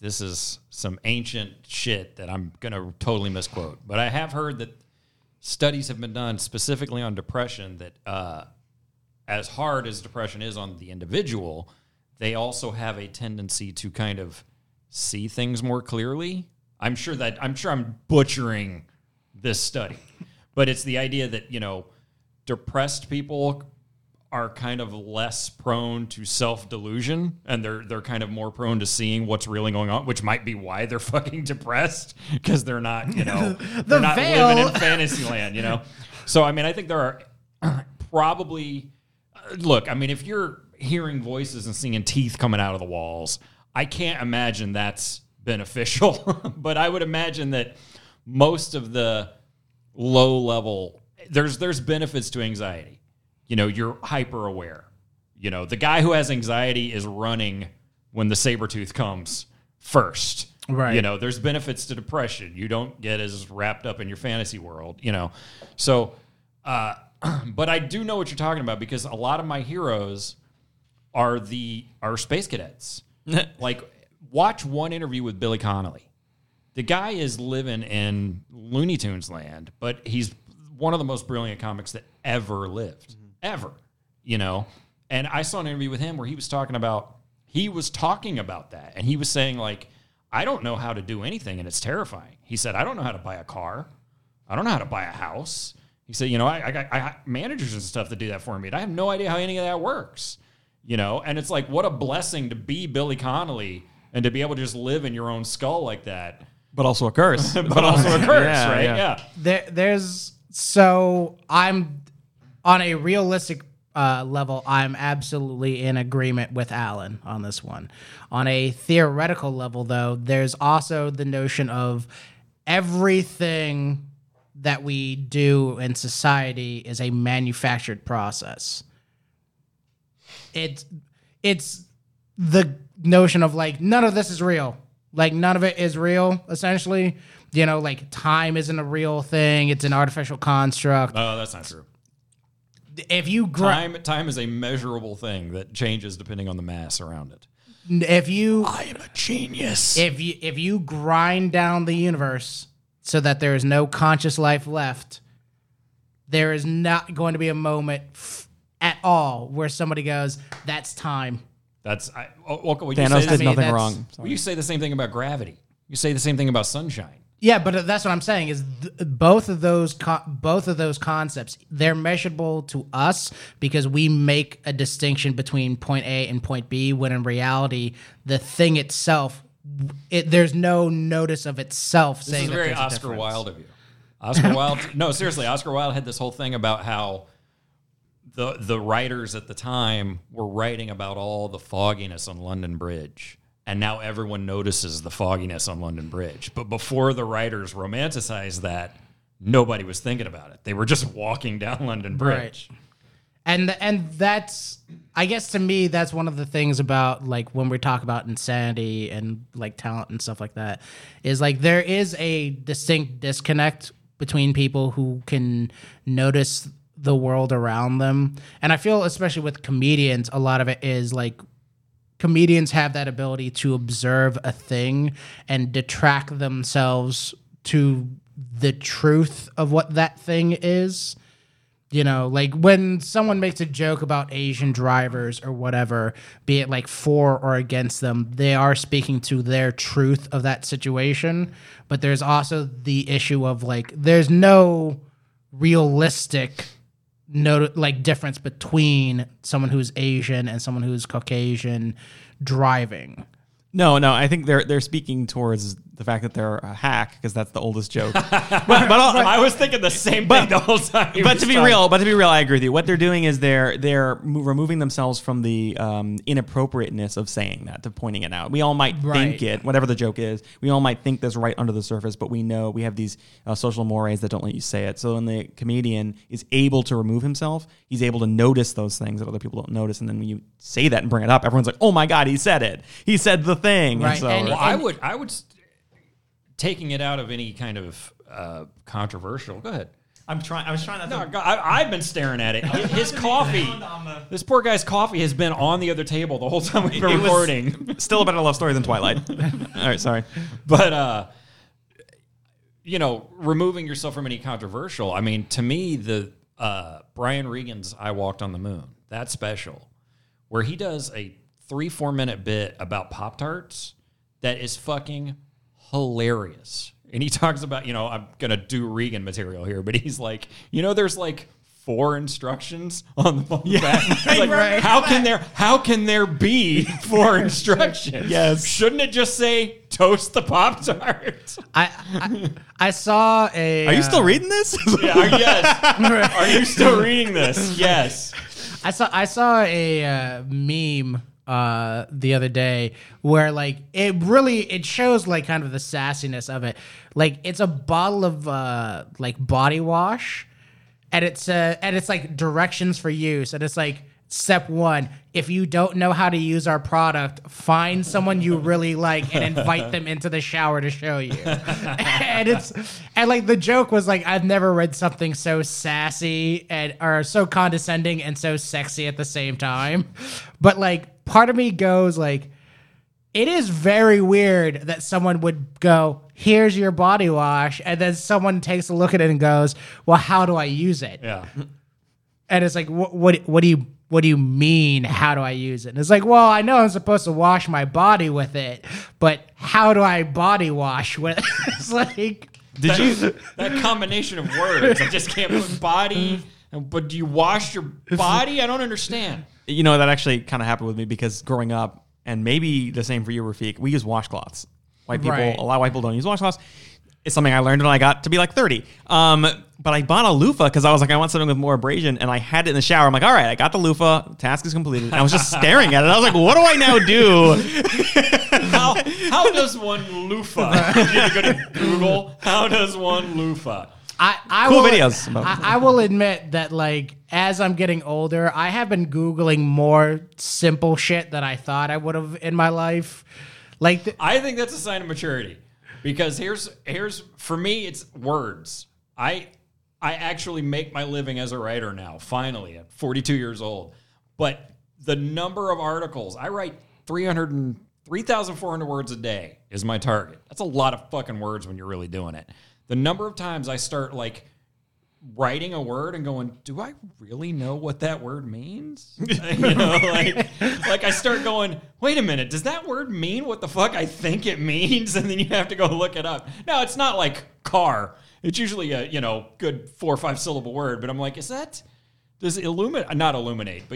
this is some ancient shit that I'm going to totally misquote, but I have heard that studies have been done specifically on depression that as hard as depression is on the individual, they also have a tendency to kind of see things more clearly. I'm sure I'm butchering this study, but it's the idea that, you know, depressed people are kind of less prone to self-delusion, and they're kind of more prone to seeing what's really going on, which might be why they're fucking depressed, because they're not, you know, they're not living in fantasy land, you know? So, I mean, I think there are probably, look, I mean, if you're hearing voices and seeing teeth coming out of the walls, I can't imagine that's beneficial, but I would imagine that most of the low level, there's benefits to anxiety. You know, you're hyper aware. You know, the guy who has anxiety is running when the saber tooth comes first. Right. You know, there's benefits to depression. You don't get as wrapped up in your fantasy world, you know. So, but I do know what you're talking about, because a lot of my heroes are space cadets. Like, watch one interview with Billy Connolly. The guy is living in Looney Tunes land, but he's one of the most brilliant comics that ever lived. Mm-hmm. Ever, you know. And I saw an interview with him where he was talking about that, and he was saying, like, I don't know how to do anything, and it's terrifying. He said, I don't know how to buy a car. I don't know how to buy a house. He said, you know, I got managers and stuff that do that for me, and I have no idea how any of that works, you know. And it's like, what a blessing to be Billy Connolly and to be able to just live in your own skull like that. But also a curse. But also a curse, yeah, right? Yeah. I'm... on a realistic level, I'm absolutely in agreement with Alan on this one. On a theoretical level, though, there's also the notion of everything that we do in society is a manufactured process. It's the notion of, like, none of this is real. Like, none of it is real, essentially. You know, like, time isn't a real thing. It's an artificial construct. Oh, that's not true. If you time is a measurable thing that changes depending on the mass around it. I am a genius. If you grind down the universe so that there is no conscious life left, there is not going to be a moment at all where somebody goes, "That's time." Thanos did nothing wrong. Well, you say the same thing about gravity. You say the same thing about sunshine. Yeah, but that's what I'm saying is both of those concepts, they're measurable to us because we make a distinction between point A and point B, when in reality, the thing itself, there's no notice of itself saying that there's a difference. This is very Oscar Wilde of you. Oscar Wilde, no, seriously, Oscar Wilde had this whole thing about how the writers at the time were writing about all the fogginess on London Bridge. And now everyone notices the fogginess on London Bridge. But before the writers romanticized that, nobody was thinking about it. They were just walking down London Bridge. Right. And that's, I guess to me, that's one of the things about, like, when we talk about insanity and, like, talent and stuff like that, is, like, there is a distinct disconnect between people who can notice the world around them. And I feel, especially with comedians, a lot of it is, like, comedians have that ability to observe a thing and detract themselves to the truth of what that thing is. You know, like, when someone makes a joke about Asian drivers or whatever, be it, like, for or against them, they are speaking to their truth of that situation. But there's also the issue of, like, there's no realistic difference between someone who's Asian and someone who's Caucasian driving. No, I think they're speaking towards the fact that they're a hack, because that's the oldest joke. but I was thinking the same thing the whole time. But to be real, I agree with you. What they're doing is they're removing themselves from the inappropriateness of saying that, to pointing it out. We all might think it, whatever the joke is. We all might think this right under the surface, but we know we have these social mores that don't let you say it. So when the comedian is able to remove himself, he's able to notice those things that other people don't notice. And then when you say that and bring it up, everyone's like, "Oh my God, he said it. He said the thing." Right. And so, and I would. Taking it out of any kind of controversial. Go ahead. I was trying not to. No, I've been staring at it. His coffee. This poor guy's coffee has been on the other table the whole time we've been recording. Still a better love story than Twilight. All right, sorry. But, you know, removing yourself from any controversial. I mean, to me, the Brian Regan's I Walked on the Moon, that special, where he does a 3-4 minute bit about Pop-Tarts that is fucking hilarious. And he talks about, you know, I'm going to do Regan material here, but he's like, you know, there's like four instructions on the phone. Yeah. Like, right. How can there be four instructions? Yes. Shouldn't it just say toast the Pop-Tart? I saw a. Are you still reading this? Yeah, yes. Are you still reading this? Yes. I saw a meme the other day where like it shows like kind of the sassiness of it. Like it's a bottle of like body wash. And it's like directions for use. And it's like, step one, if you don't know how to use our product, find someone you really like and invite them into the shower to show you. And like the joke was like, I've never read something so sassy or so condescending and so sexy at the same time. But like part of me goes like, it is very weird that someone would go, here's your body wash, and then someone takes a look at it and goes, well, how do I use it? Yeah. And it's like, what do you mean, how do I use it? And it's like, well, I know I'm supposed to wash my body with it, but how do I body wash with it? It's like... That combination of words, I just can't put body, but do you wash your body? I don't understand. You know, that actually kind of happened with me because growing up, and maybe the same for you, Rafiq. We use washcloths. White people, right. A lot of white people don't use washcloths. It's something I learned when I got to be like 30. But I bought a loofah because I was like, I want something with more abrasion. And I had it in the shower. I'm like, all right, I got the loofah. Task is completed. And I was just staring at it. I was like, what do I now do? How does one loofah? You need to go to Google. How does one loofah? I will admit that, like, as I'm getting older, I have been Googling more simple shit than I thought I would have in my life. Like, I think that's a sign of maturity, because here's for me, it's words. I actually make my living as a writer now. Finally, at 42 years old, but the number of articles I write 3,400 words a day is my target. That's a lot of fucking words when you're really doing it. The number of times I start like writing a word and going, do I really know what that word means? You know, like I start going, wait a minute, does that word mean what the fuck I think it means? And then you have to go look it up. No, it's not like car. It's usually a, you know, good 4 or 5 syllable word. But I'm like, does illuminate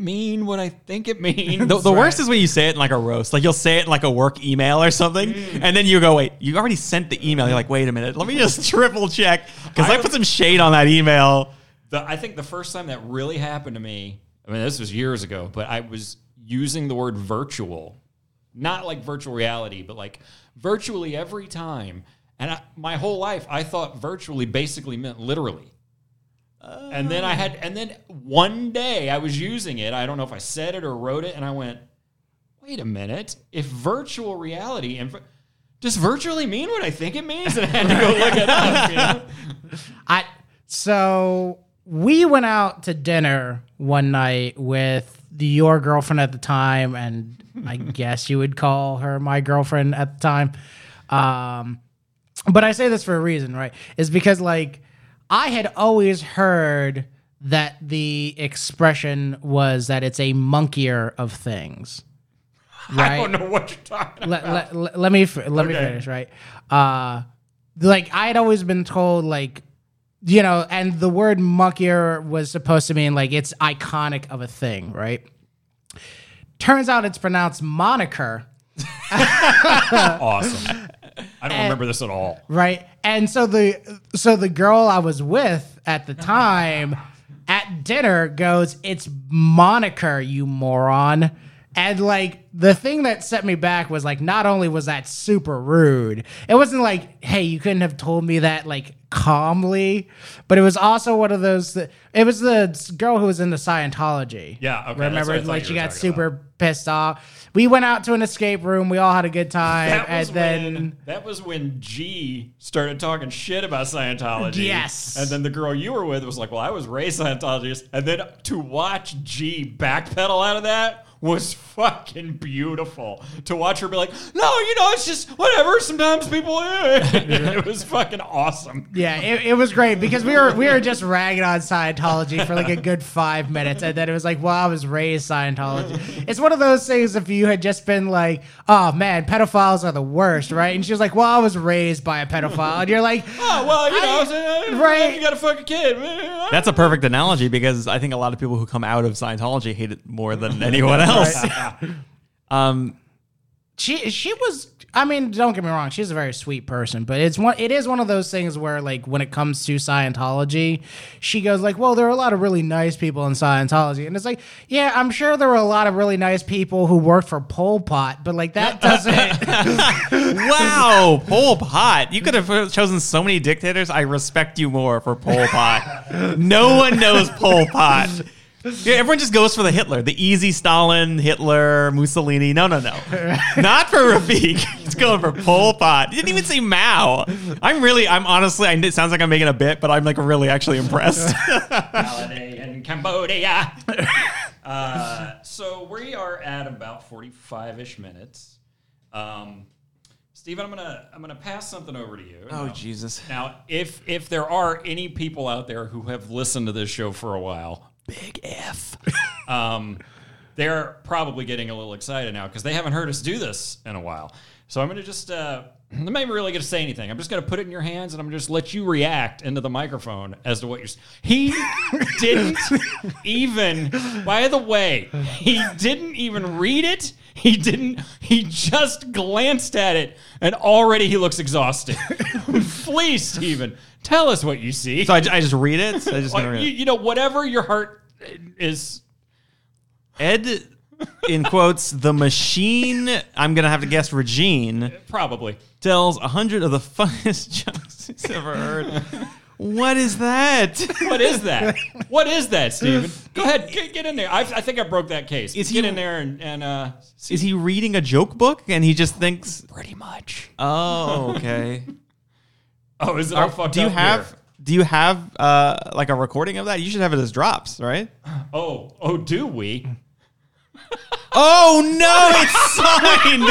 mean what I think it means? The worst is when you say it in like a roast. Like you'll say it in like a work email or something. And then you go, wait, you already sent the email. You're like, wait a minute. Let me just triple check. Because I put some shade on that email. I think the first time that really happened to me, I mean, this was years ago, but I was using the word virtual. Not like virtual reality, but like virtually every time. And my whole life, I thought virtually basically meant literally. And then one day I was using it. I don't know if I said it or wrote it, and I went, "Wait a minute! If virtual reality and does virtually mean what I think it means?" And I had to go look it up. You know? So we went out to dinner one night with your girlfriend at the time, and I guess you would call her my girlfriend at the time. But I say this for a reason, right? It's because like. I had always heard that the expression was that it's a monkier of things. Right? I don't know what you're talking about. Let me finish, right? Like, I had always been told, like, you know, and the word monkier was supposed to mean, like, it's iconic of a thing, right? Turns out it's pronounced moniker. Awesome. I don't remember this at all. Right. And so the girl I was with at the time at dinner goes, it's moniker, you moron. And like the thing that set me back was like, not only was that super rude, it wasn't like, hey, you couldn't have told me that like calmly, but it was also one of those, it was the girl who was into Scientology. Yeah. Okay. Remember, like she got super pissed off. We went out to an escape room. We all had a good time. That was when G started talking shit about Scientology. Yes. And then the girl you were with was like, well, I was raised Scientologist. And then to watch G backpedal out of that was fucking beautiful. To watch her be like, no, you know, it's just whatever. Sometimes people, it was fucking awesome. Yeah, it was great because we were just ragging on Scientology for like a good 5 minutes. And then it was like, well, I was raised Scientology. It's one of those things if you had just been like, oh man, pedophiles are the worst, right? And she was like, well, I was raised by a pedophile. And you're like, oh, well, you know, right. You got to fuck a kid. That's a perfect analogy because I think a lot of people who come out of Scientology hate it more than anyone else. Right. She was, I mean, don't get me wrong, she's a very sweet person, but it is one of those things where, like, when it comes to Scientology, she goes like, well, there are a lot of really nice people in Scientology. And it's like, yeah, I'm sure there were a lot of really nice people who worked for Pol Pot, but like that doesn't. Wow, Pol Pot. You could have chosen so many dictators. I respect you more for Pol Pot. No one knows Pol Pot. Yeah, everyone just goes for the Hitler, the easy Stalin, Hitler, Mussolini. No. Not for Rafiq. It's going for Pol Pot. You didn't even say Mao. I'm honestly, it sounds like I'm making a bit, but I'm like really actually impressed. Holiday in Cambodia. So we are at about 45-ish minutes. Stephen, I'm gonna pass something over to you. Oh, Jesus. Now, if there are any people out there who have listened to this show for a while. Big F. They're probably getting a little excited now because they haven't heard us do this in a while. So I'm going to just, I'm not even really going to say anything. I'm just going to put it in your hands and I'm going to just let you react into the microphone as to what you're saying. He didn't even, by the way, he didn't even read it. He just glanced at it and already he looks exhausted. Please, Stephen, tell us what you see. So I just read it? So I just read it. You know, whatever your heart is. Ed, in quotes, the machine, I'm going to have to guess Regine. Probably. Tells 100 of the funniest jokes he's ever heard. What is that? What is that, Stephen? Go ahead, get in there. I think I broke that case. Get in there and see. Is he reading a joke book and he just thinks? Pretty much. Oh, okay. Oh, is it all fucked up? Do you have like a recording of that? You should have it as drops, right? Oh, do we? Oh no, it's signed.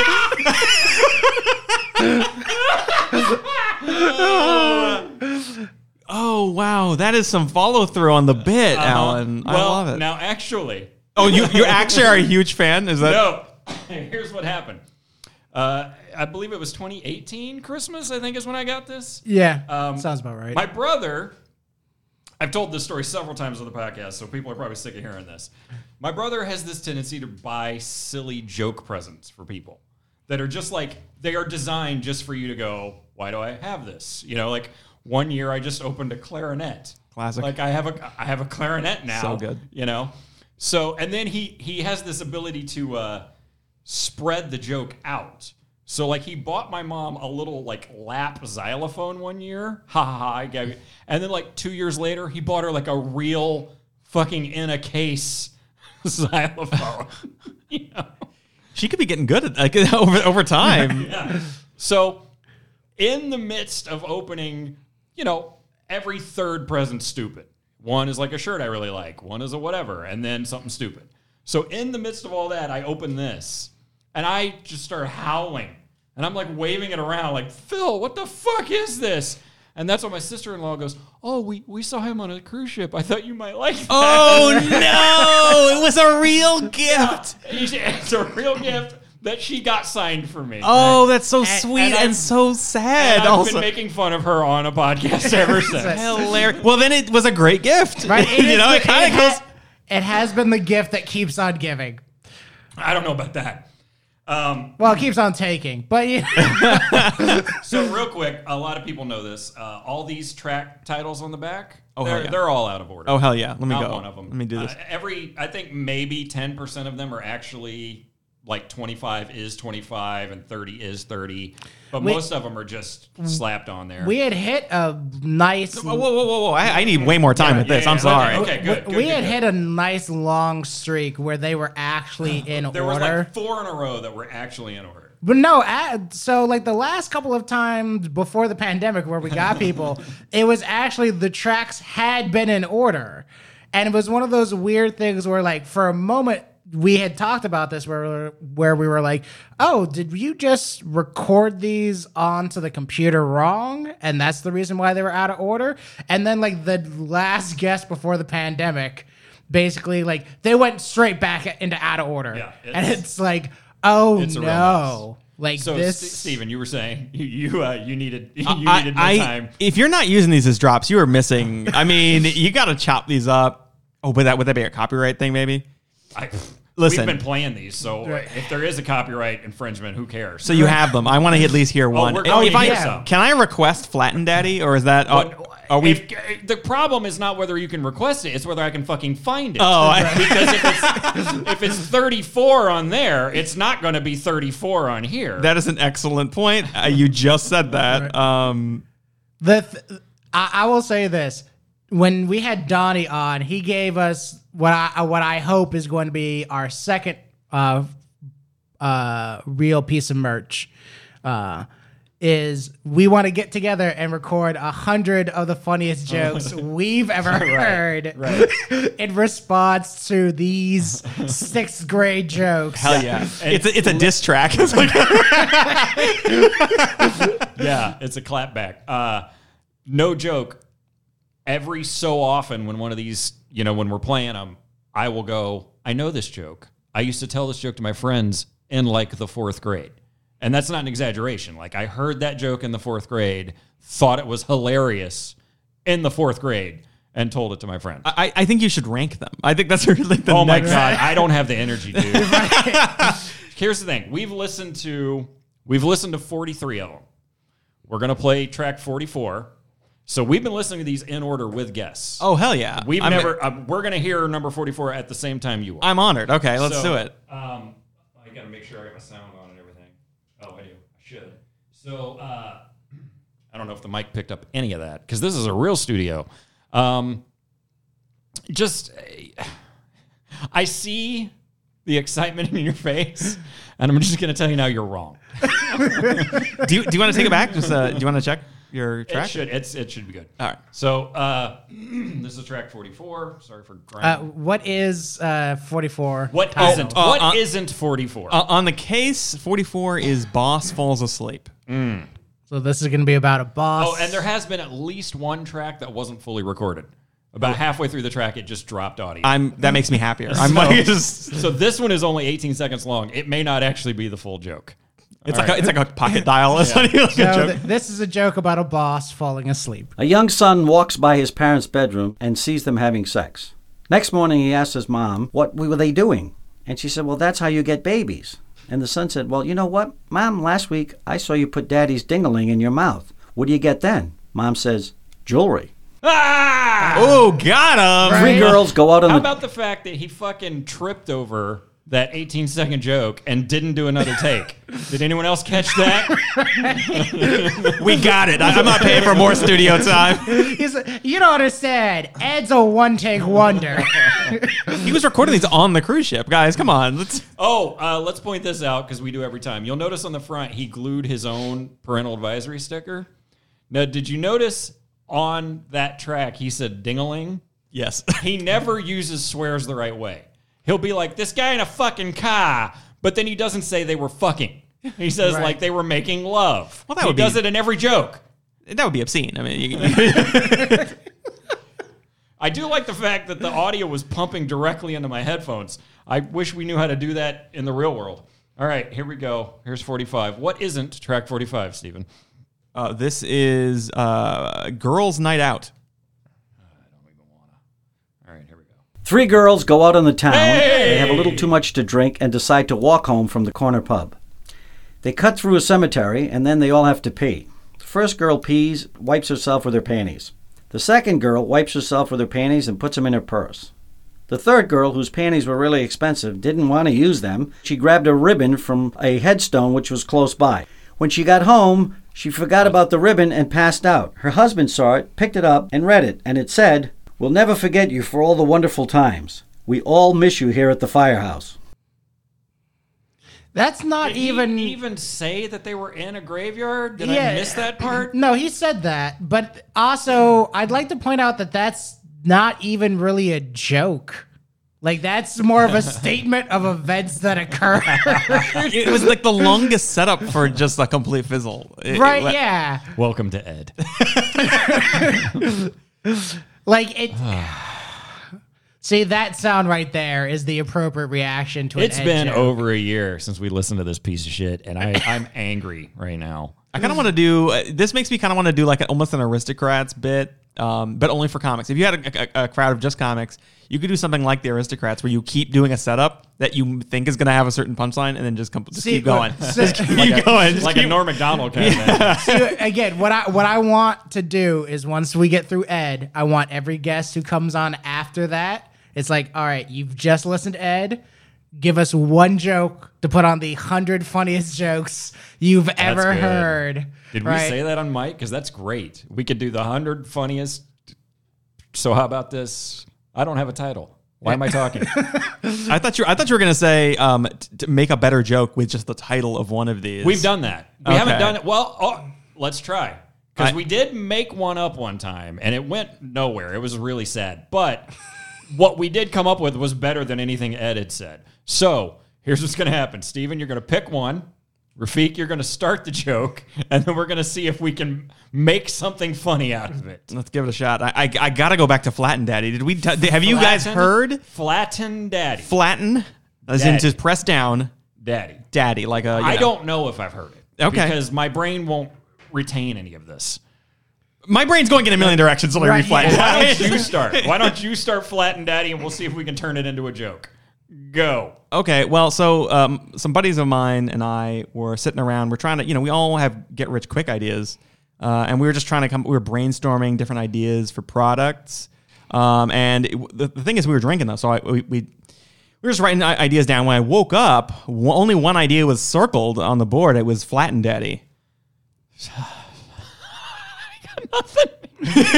Oh, wow. That is some follow-through on the bit, Alan. Well, I love it. Now, actually. Oh, you actually are a huge fan? Is that? No. Here's what happened. I believe it was 2018 Christmas, I think, is when I got this. Yeah, sounds about right. My brother, I've told this story several times on the podcast, so people are probably sick of hearing this. My brother has this tendency to buy silly joke presents for people that are just like, they are designed just for you to go, why do I have this? You know, like... One year I just opened a clarinet. Classic. Like I have a clarinet now. So good. You know? So, and then he has this ability to spread the joke out. So like he bought my mom a little like lap xylophone one year. Ha ha ha. I gave it. And then like 2 years later, he bought her like a real fucking in a case xylophone. You know? She could be getting good at like over time. Yeah. So in the midst of opening, you know, every third present's stupid. One is like a shirt I really like. One is a whatever. And then something stupid. So in the midst of all that, I open this. And I just start howling. And I'm like waving it around like, Phil, what the fuck is this? And that's when my sister-in-law goes, oh, we saw him on a cruise ship. I thought you might like that. Oh, no. It was a real gift. Yeah, it's a real gift. That she got signed for me. Oh, that's so sweet and so sad. And I've been making fun of her on a podcast ever since. Hilarious. Well, then it was a great gift. Right? It has been the gift that keeps on giving. I don't know about that. Well, it keeps on taking. But yeah. So real quick, a lot of people know this. All these track titles on the back, they're all out of order. Oh, hell yeah. Let me go. One of them. Let me do this. I think maybe 10% of them are actually... Like 25 is 25 and 30 is 30. But most of them are just slapped on there. We had hit a nice... Whoa. I need way more time with this. Yeah. I'm sorry. Okay, good. We had hit a nice long streak where they were actually in order. There was like four in a row that were actually in order. But no, so like the last couple of times before the pandemic where we got people, it was actually the tracks had been in order. And it was one of those weird things where like for a moment... we had talked about this where we were like, oh, did you just record these onto the computer wrong? And that's the reason why they were out of order. And then like the last guest before the pandemic, basically like they went straight back into out of order. Yeah, it's like, oh, it's no. Like so, this. Stephen, you were saying you needed more time. If you're not using these as drops, you are missing. I mean, you got to chop these up. Oh, but would that be a copyright thing? Maybe. Listen, we've been playing these, so if there is a copyright infringement, who cares? So you have them. I want to at least hear one. Can I request Flatten Daddy, or is that? The problem is not whether you can request it; it's whether I can fucking find it. Oh, because if it's 34 on there, it's not going to be 34 on here. That is an excellent point. You just said that. Right. I will say this: when we had Donnie on, he gave us what I hope is going to be our second real piece of merch. Is we want to get together and record 100 of the funniest jokes we've ever heard in response to these 6th grade jokes. Hell yeah. It's a diss track. It's like yeah, it's a clapback. No joke. Every so often when one of these, you know, when we're playing them, I will go, I know this joke. I used to tell this joke to my friends in like the 4th grade. And that's not an exaggeration. Like, I heard that joke in the 4th grade, thought it was hilarious in the 4th grade, and told it to my friend. I think you should rank them. I think that's really the Oh, next. My God. I don't have the energy, dude. Here's the thing. We've listened to 43 of them. We're going to play track 44. So we've been listening to these in order with guests. Oh, hell yeah. We're going to hear number 44 at the same time you are. I'm honored. Okay, let's do it. I got to make sure I get my sound on and everything. Oh, I do. I should. So I don't know if the mic picked up any of that because this is a real studio. I see the excitement in your face, and I'm just going to tell you now you're wrong. Do you want to take it back? Just do you want to check your track? It should be good. All right. So this is track 44. Sorry for grinding. What is 44? What isn't? What isn't 44? On the case, 44 is boss falls asleep. Mm. So this is going to be about a boss. Oh, and there has been at least one track that wasn't fully recorded. About halfway through the track, it just dropped audio. That makes me happier. So this one is only 18 seconds long. It may not actually be the full joke. It's like a pocket dial. Yeah. This is a joke about a boss falling asleep. A young son walks by his parents' bedroom and sees them having sex. Next morning, he asks his mom, what were they doing? And she said, well, that's how you get babies. And the son said, well, you know what? Mom, last week, I saw you put daddy's ding-a-ling in your mouth. What do you get then? Mom says, jewelry. Ah! Oh, got him! Right? 3 girls go out on the... How about the fact that he fucking tripped over that 18-second joke and didn't do another take? Did anyone else catch that? We got it. I'm not paying for more studio time. You don't understand. Ed's a one-take wonder. He was recording these on the cruise ship. Guys, come on. Let's point this out because we do every time. You'll notice on the front he glued his own parental advisory sticker. Now, did you notice... on that track, he said ding-a-ling. Yes. He never swears the right way. He'll be like, this guy in a fucking car, but then he doesn't say they were fucking. He says, like, they were making love. Well, he does it in every joke. That would be obscene. I mean, I do like the fact that the audio was pumping directly into my headphones. I wish we knew how to do that in the real world. All right, here we go. Here's 45. What isn't track 45, Stephen? This is Girls' Night Out. I don't even want to. All right, here we go. 3 girls go out on the town. Hey! They have a little too much to drink and decide to walk home from the corner pub. They cut through a cemetery, and then they all have to pee. The first girl pees, wipes herself with her panties. The second girl wipes herself with her panties and puts them in her purse. The third girl, whose panties were really expensive, didn't want to use them. She grabbed a ribbon from a headstone which was close by. When she got home... she forgot about the ribbon and passed out. Her husband saw it, picked it up, and read it, and it said, we'll never forget you for all the wonderful times. We all miss you here at the firehouse. That's not Did even... Did he even say that they were in a graveyard? Did I miss that part? No, he said that, but also I'd like to point out that's not even really a joke. Like, that's more of a statement of events that occurred. It was like the longest setup for just a complete fizzle. Right, yeah. Welcome to Ed. See, that sound right there is the appropriate reaction to it. It's been over a year since we listened to this piece of shit, and I'm angry right now. I kind of want to do... this makes me kind of want to do like almost an Aristocrats bit, but only for comics. If you had a crowd of just comics, you could do something like the Aristocrats where you keep doing a setup that you think is going to have a certain punchline and then just keep going. Like a Norm Macdonald kind of thing. See, again, what I want to do is once we get through Ed, I want every guest who comes on after that, it's like, all right, you've just listened to Ed. Give us one joke to put on the 100 funniest jokes you've ever heard. Did we say that on Mike? Because that's great. We could do the 100 funniest. So how about this? I don't have a title. Why am I talking? I thought you were going to say to make a better joke with just the title of one of these. We've done that. We haven't done it. Well, let's try. Because we did make one up one time, and it went nowhere. It was really sad. But... what we did come up with was better than anything Ed had said. So here's what's going to happen. Steven, you're going to pick one. Rafiq, you're going to start the joke. And then we're going to see if we can make something funny out of it. Let's give it a shot. I got to go back to Flatten Daddy. Have you guys heard? Flatten Daddy. Flatten, as in to press down. Daddy. Daddy, like a... I don't know if I've heard it. Okay. Because my brain won't retain any of this. My brain's going in a million directions until I reflatten. Why don't you start? Why don't you start Flatten Daddy, and we'll see if we can turn it into a joke. Go. Okay. Well, so some buddies of mine and I were sitting around. We're trying to, we all have get rich quick ideas, and we were just trying to come. We were brainstorming different ideas for products, and the thing is, we were drinking though, so we were just writing ideas down. When I woke up, only one idea was circled on the board. It was Flatten Daddy. Nothing.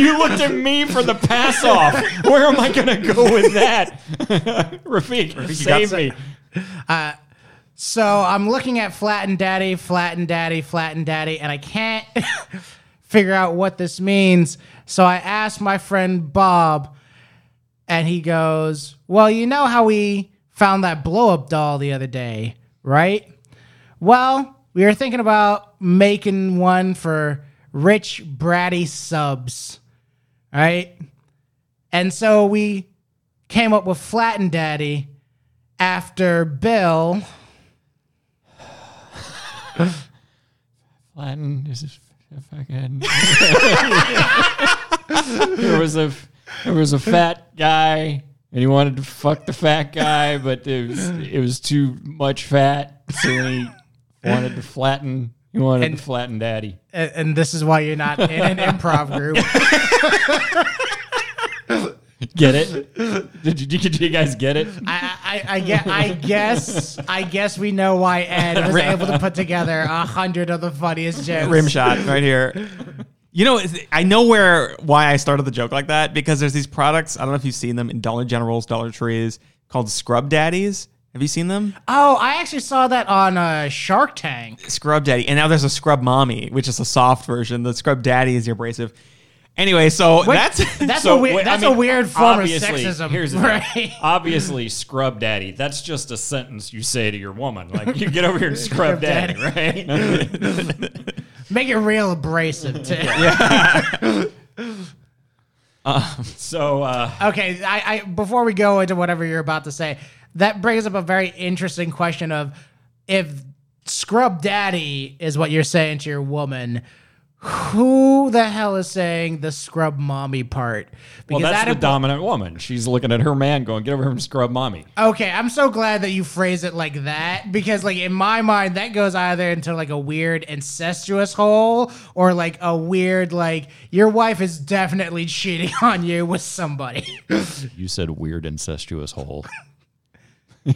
You looked at me for the pass off. Where am I going to go with that? Rafiq, save me. So I'm looking at Flatten Daddy, Flatten Daddy, Flatten Daddy, and I can't figure out what this means. So I asked my friend Bob, and he goes, well, you know how we found that blow-up doll the other day, right? Well, we were thinking about making one for... rich bratty subs, right? And so we came up with Flatten Daddy after Bill. Flatten is a fucking. There was a fat guy, and he wanted to fuck the fat guy, but it was too much fat, so he wanted to flatten. You wanted to Flatten Daddy. And this is why you're not in an improv group. Get it? Did you guys get it? I guess we know why Ed was able to put together 100 of the funniest jokes. Rim shot right here. I know why I started the joke like that, because there's these products, I don't know if you've seen them, in Dollar Generals, Dollar Trees, called Scrub Daddies. Have you seen them? Oh, I actually saw that on Shark Tank. Scrub Daddy. And now there's a Scrub Mommy, which is a soft version. The Scrub Daddy is your abrasive. Anyway, so that's a weird form of sexism. Here's the thing. Obviously, Scrub Daddy, that's just a sentence you say to your woman. Like, you get over here and Scrub Daddy, right? Make it real abrasive, too. Yeah. Okay, I before we go into whatever you're about to say... that brings up a very interesting question of, if Scrub Daddy is what you're saying to your woman, who the hell is saying the Scrub Mommy part? Because well, that's the dominant woman. She's looking at her man going, get over here and Scrub Mommy. Okay, I'm so glad that you phrase it like that, because like in my mind, that goes either into like a weird incestuous hole or like a weird like, your wife is definitely cheating on you with somebody. You said weird incestuous hole.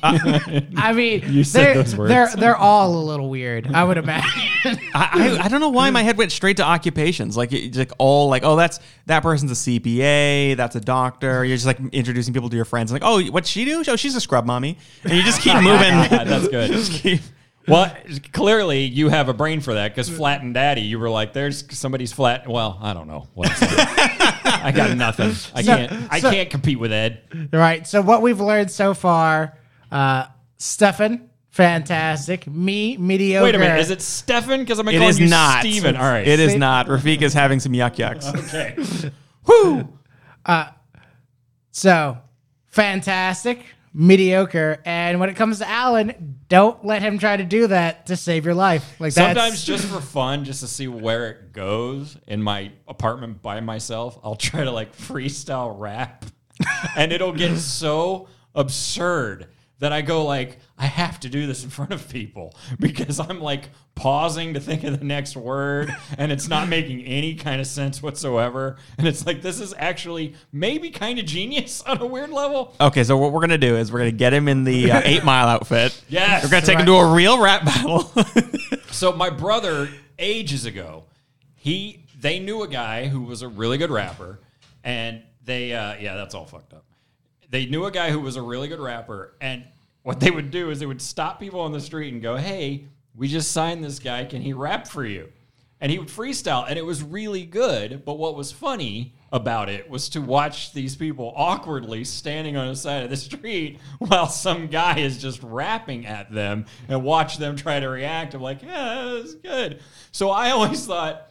I mean, you said those words. They're all a little weird, I would imagine. I don't know why my head went straight to occupations. Like, it's like all like, oh, that person's a CPA, that's a doctor. You're just like introducing people to your friends. Like, oh, what's she do? Oh, she's a Scrub Mommy. And you just keep moving. That's good. Well, clearly you have a brain for that, because Flat and Daddy, you were like, there's somebody's flat. Well, I don't know what it's like. I got nothing. I can't compete with Ed. Right. So what we've learned so far, Stefan, fantastic. Me, mediocre. Wait a minute. Is it Stefan? Because I'm going to call you not Steven. All right. It is not. Rafiq is having some yuck-yucks. Okay. Woo! So, fantastic, mediocre, and when it comes to Alan, don't let him try to do that to save your life. Like sometimes just for fun, just to see where it goes in my apartment by myself, I'll try to like freestyle rap, and it'll get so absurd that I go like, I have to do this in front of people because I'm like pausing to think of the next word and it's not making any kind of sense whatsoever. And it's like, this is actually maybe kind of genius on a weird level. Okay, so what we're going to do is we're going to get him in the 8 Mile outfit. Yes. We're going to take him to a real rap battle. So my brother, ages ago, they knew a guy who was a really good rapper, and they, that's all fucked up. They knew a guy who was a really good rapper, and what they would do is they would stop people on the street and go, hey, we just signed this guy. Can he rap for you? And he would freestyle, and it was really good. But what was funny about it was to watch these people awkwardly standing on the side of the street while some guy is just rapping at them and watch them try to react. I'm like, yeah, that was good. So I always thought,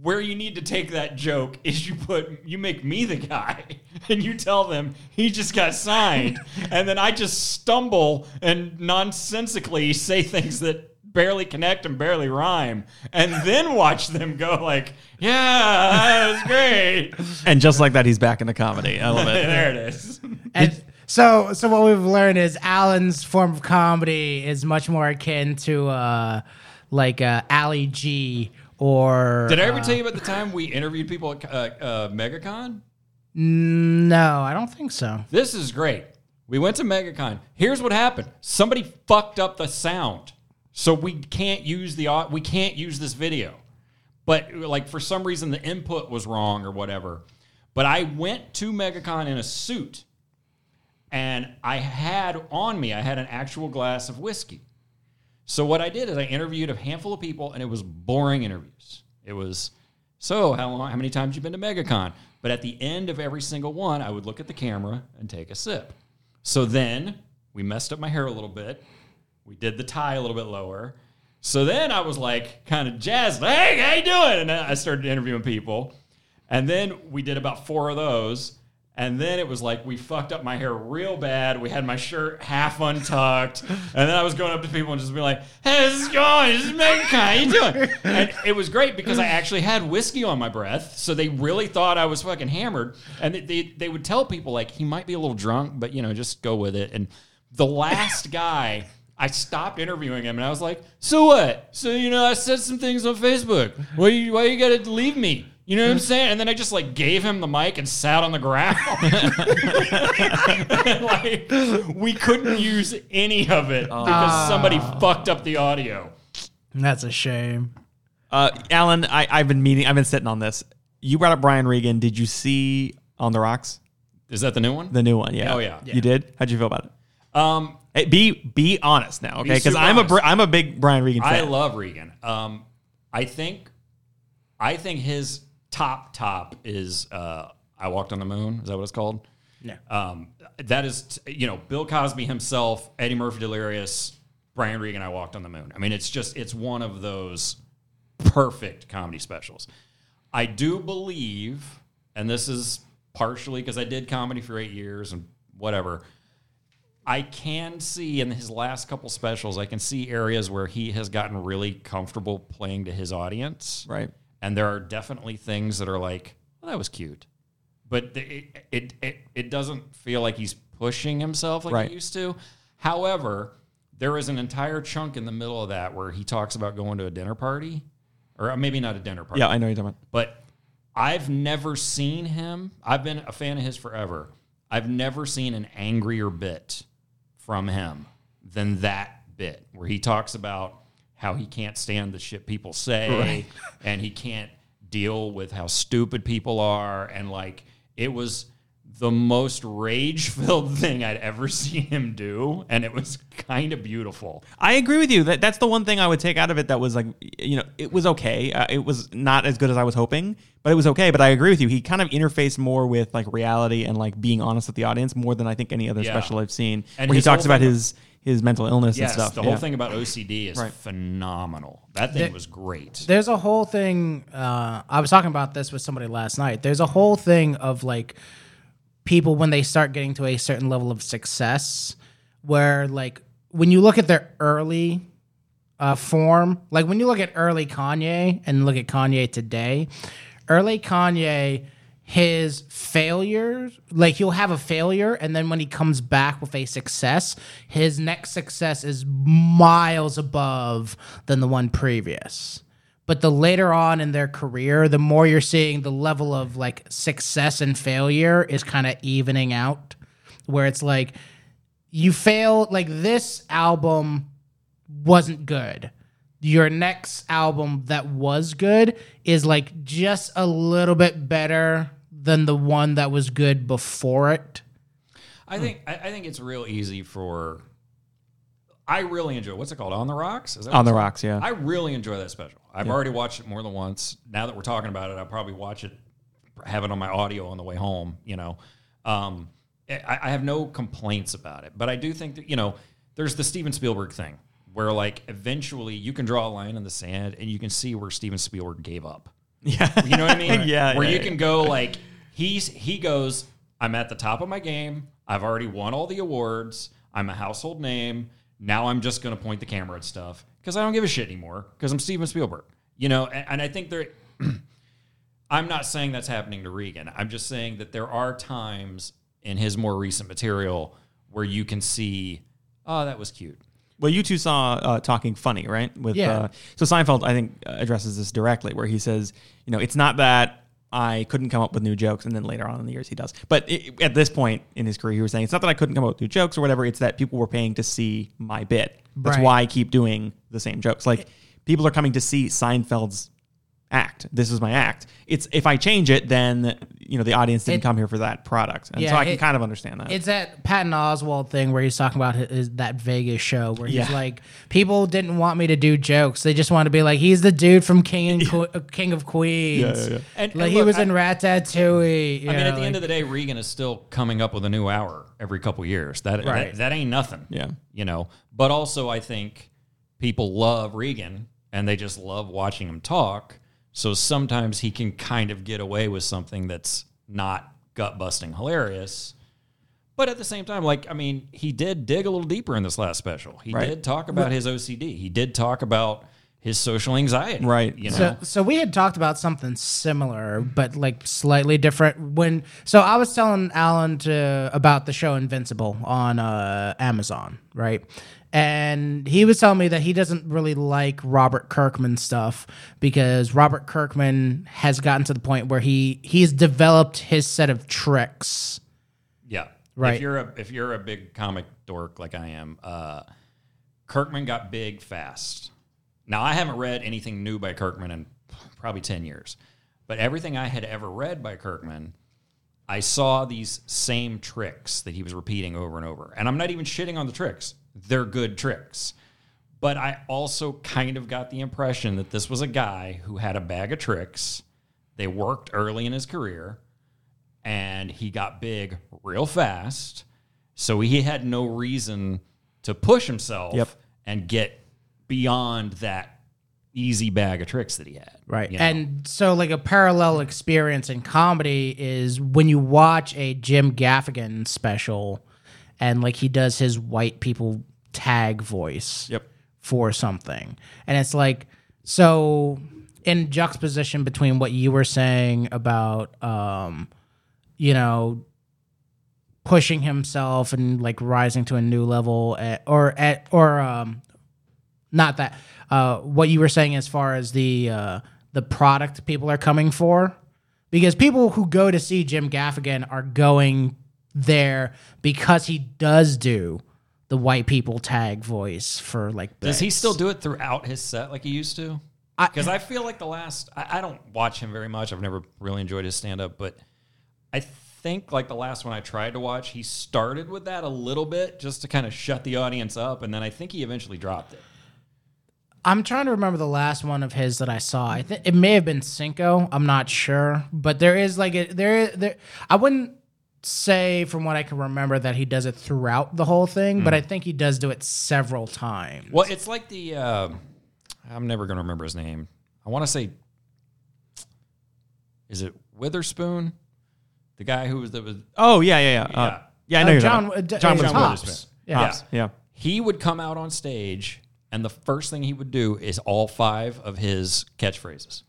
where you need to take that joke is you make me the guy and you tell them he just got signed, and then I just stumble and nonsensically say things that barely connect and barely rhyme, and then watch them go like, yeah, that was great. And just like that, he's back in the comedy. I love it. There it is. And so what we've learned is Alan's form of comedy is much more akin to like Ali G. Or did I ever tell you about the time we interviewed people at MegaCon? No, I don't think so. This is great. We went to MegaCon. Here's what happened. Somebody fucked up the sound, so we can't use this video. But like for some reason the input was wrong or whatever. But I went to MegaCon in a suit, and I had an actual glass of whiskey. So what I did is I interviewed a handful of people, and it was boring interviews. It was, so how many times you been to MegaCon? But at the end of every single one, I would look at the camera and take a sip. So then we messed up my hair a little bit. We did the tie a little bit lower. So then I was like kind of jazzed. Hey, how you doing? And I started interviewing people. And then we did about 4 of those. And then it was like, we fucked up my hair real bad. We had my shirt half untucked. And then I was going up to people and just being like, hey, this is going. This is MegaCon. How you doing? And it was great because I actually had whiskey on my breath. So they really thought I was fucking hammered. And they would tell people, like, he might be a little drunk, but, you know, just go with it. And the last guy, I stopped interviewing him. And I was like, so what? So, you know, I said some things on Facebook. Why you got to leave me? You know what I'm saying? And then I just, like, gave him the mic and sat on the ground. Like, we couldn't use any of it because somebody fucked up the audio. That's a shame. Alan, I've been sitting on this. You brought up Brian Regan. Did you see On the Rocks? Is that the new one? The new one, yeah. Oh, yeah. You did? How'd you feel about it? Hey, be honest now, okay? Because I'm a big Brian Regan fan. I love Regan. I think his... Top is I Walked on the Moon. Is that what it's called? Yeah. That is, you know, Bill Cosby himself, Eddie Murphy Delirious, Brian Regan, I Walked on the Moon. I mean, it's just, it's one of those perfect comedy specials. I do believe, and this is partially because I did comedy for 8 years and whatever, I can see in his last couple specials, I can see areas where he has gotten really comfortable playing to his audience. Right. And there are definitely things that are like, well, that was cute. But it doesn't feel like he's pushing himself like he used to. However, there is an entire chunk in the middle of that where he talks about going to a dinner party. Or maybe not a dinner party. Yeah, I know you're talking about. But I've never seen him. I've been a fan of his forever. I've never seen an angrier bit from him than that bit where he talks about how he can't stand the shit people say, right, and he can't deal with how stupid people are. And like, it was the most rage-filled thing I'd ever seen him do, and it was kind of beautiful. I agree with you. That's the one thing I would take out of it that was like, you know, it was okay. It was not as good as I was hoping, but it was okay. But I agree with you. He kind of interfaced more with like reality and like being honest with the audience more than I think any other special I've seen, and where he talks about his mental illness and stuff. The whole thing about OCD is phenomenal. That thing was great. There's a whole thing. I was talking about this with somebody last night. There's a whole thing of like people when they start getting to a certain level of success where like when you look at their early form, like when you look at early Kanye and look at Kanye today, early Kanye... his failures, like he'll have a failure, and then when he comes back with a success, his next success is miles above than the one previous. But the later on in their career, the more you're seeing the level of like success and failure is kind of evening out, where it's like you fail, like this album wasn't good. Your next album that was good is like just a little bit better than the one that was good before it. I think it's real easy for. I really enjoy. What's it called? On the Rocks? Is that On the Rocks? Yeah. I really enjoy that special. I've already watched it more than once. Now that we're talking about it, I'll probably watch it, have it on my audio on the way home. You know, I have no complaints about it, but I do think that, you know, there's the Steven Spielberg thing, where like eventually you can draw a line in the sand and you can see where Steven Spielberg gave up. Yeah. You know what I mean? Yeah. Where you can go like, he goes, I'm at the top of my game. I've already won all the awards. I'm a household name. Now I'm just going to point the camera at stuff because I don't give a shit anymore because I'm Steven Spielberg. You know, and I think there, I'm not saying that's happening to Regan. I'm just saying that there are times in his more recent material where you can see, oh, that was cute. Well, you two saw Talking Funny, right? With so Seinfeld, I think, addresses this directly, where he says, you know, it's not that I couldn't come up with new jokes, and then later on in the years he does. But at this point in his career, he was saying, it's not that I couldn't come up with new jokes or whatever, it's that people were paying to see my bit. That's why I keep doing the same jokes. Like, people are coming to see Seinfeld's act. This is my act. It's if I change it, then you know the audience didn't come here for that product, and so I can kind of understand that. It's that Patton Oswalt thing where he's talking about his that Vegas show where he's like, people didn't want me to do jokes; they just wanted to be like, he's the dude from King of Queens, and like, look, he was in Ratatouille. I mean, at the end of the day, Regan is still coming up with a new hour every couple years. That ain't nothing, you know. But also, I think people love Regan, and they just love watching him talk. So sometimes he can kind of get away with something that's not gut-busting hilarious. But at the same time, like, I mean, he did dig a little deeper in this last special. He did talk about his OCD. He did talk about his social anxiety. Right. You know? So we had talked about something similar, but like slightly different. So I was telling Alan about the show Invincible on Amazon, right? And he was telling me that he doesn't really like Robert Kirkman stuff because Robert Kirkman has gotten to the point where he's developed his set of tricks. Yeah, right. If you're a big comic dork like I am, Kirkman got big fast. Now I haven't read anything new by Kirkman in probably 10 years, but everything I had ever read by Kirkman, I saw these same tricks that he was repeating over and over. And I'm not even shitting on the tricks. They're good tricks. But I also kind of got the impression that this was a guy who had a bag of tricks. They worked early in his career, and he got big real fast. So he had no reason to push himself and get beyond that easy bag of tricks that he had. Right. You know? And so like a parallel experience in comedy is when you watch a Jim Gaffigan special, and like he does his white people tag voice for something. And it's like, so in juxtaposition between what you were saying about, you know, pushing himself and like rising to a new level what you were saying as far as the product people are coming for, because people who go to see Jim Gaffigan are going there because he does do the white people tag voice for like this. Does he still do it throughout his set like he used to? Because I feel like I don't watch him very much. I've never really enjoyed his stand-up, but I think like the last one I tried to watch, he started with that a little bit just to kind of shut the audience up, and then I think he eventually dropped it. I'm trying to remember the last one of his that I saw. I think it may have been Cinco. I'm not sure, but there is like a, there. I wouldn't say from what I can remember that he does it throughout the whole thing, but I think he does do it several times. Well, it's like the I'm never going to remember his name. I want to say, is it Witherspoon? The guy who was yeah, I know John Witherspoon. Yeah, he would come out on stage. And the first thing he would do is all five of his catchphrases.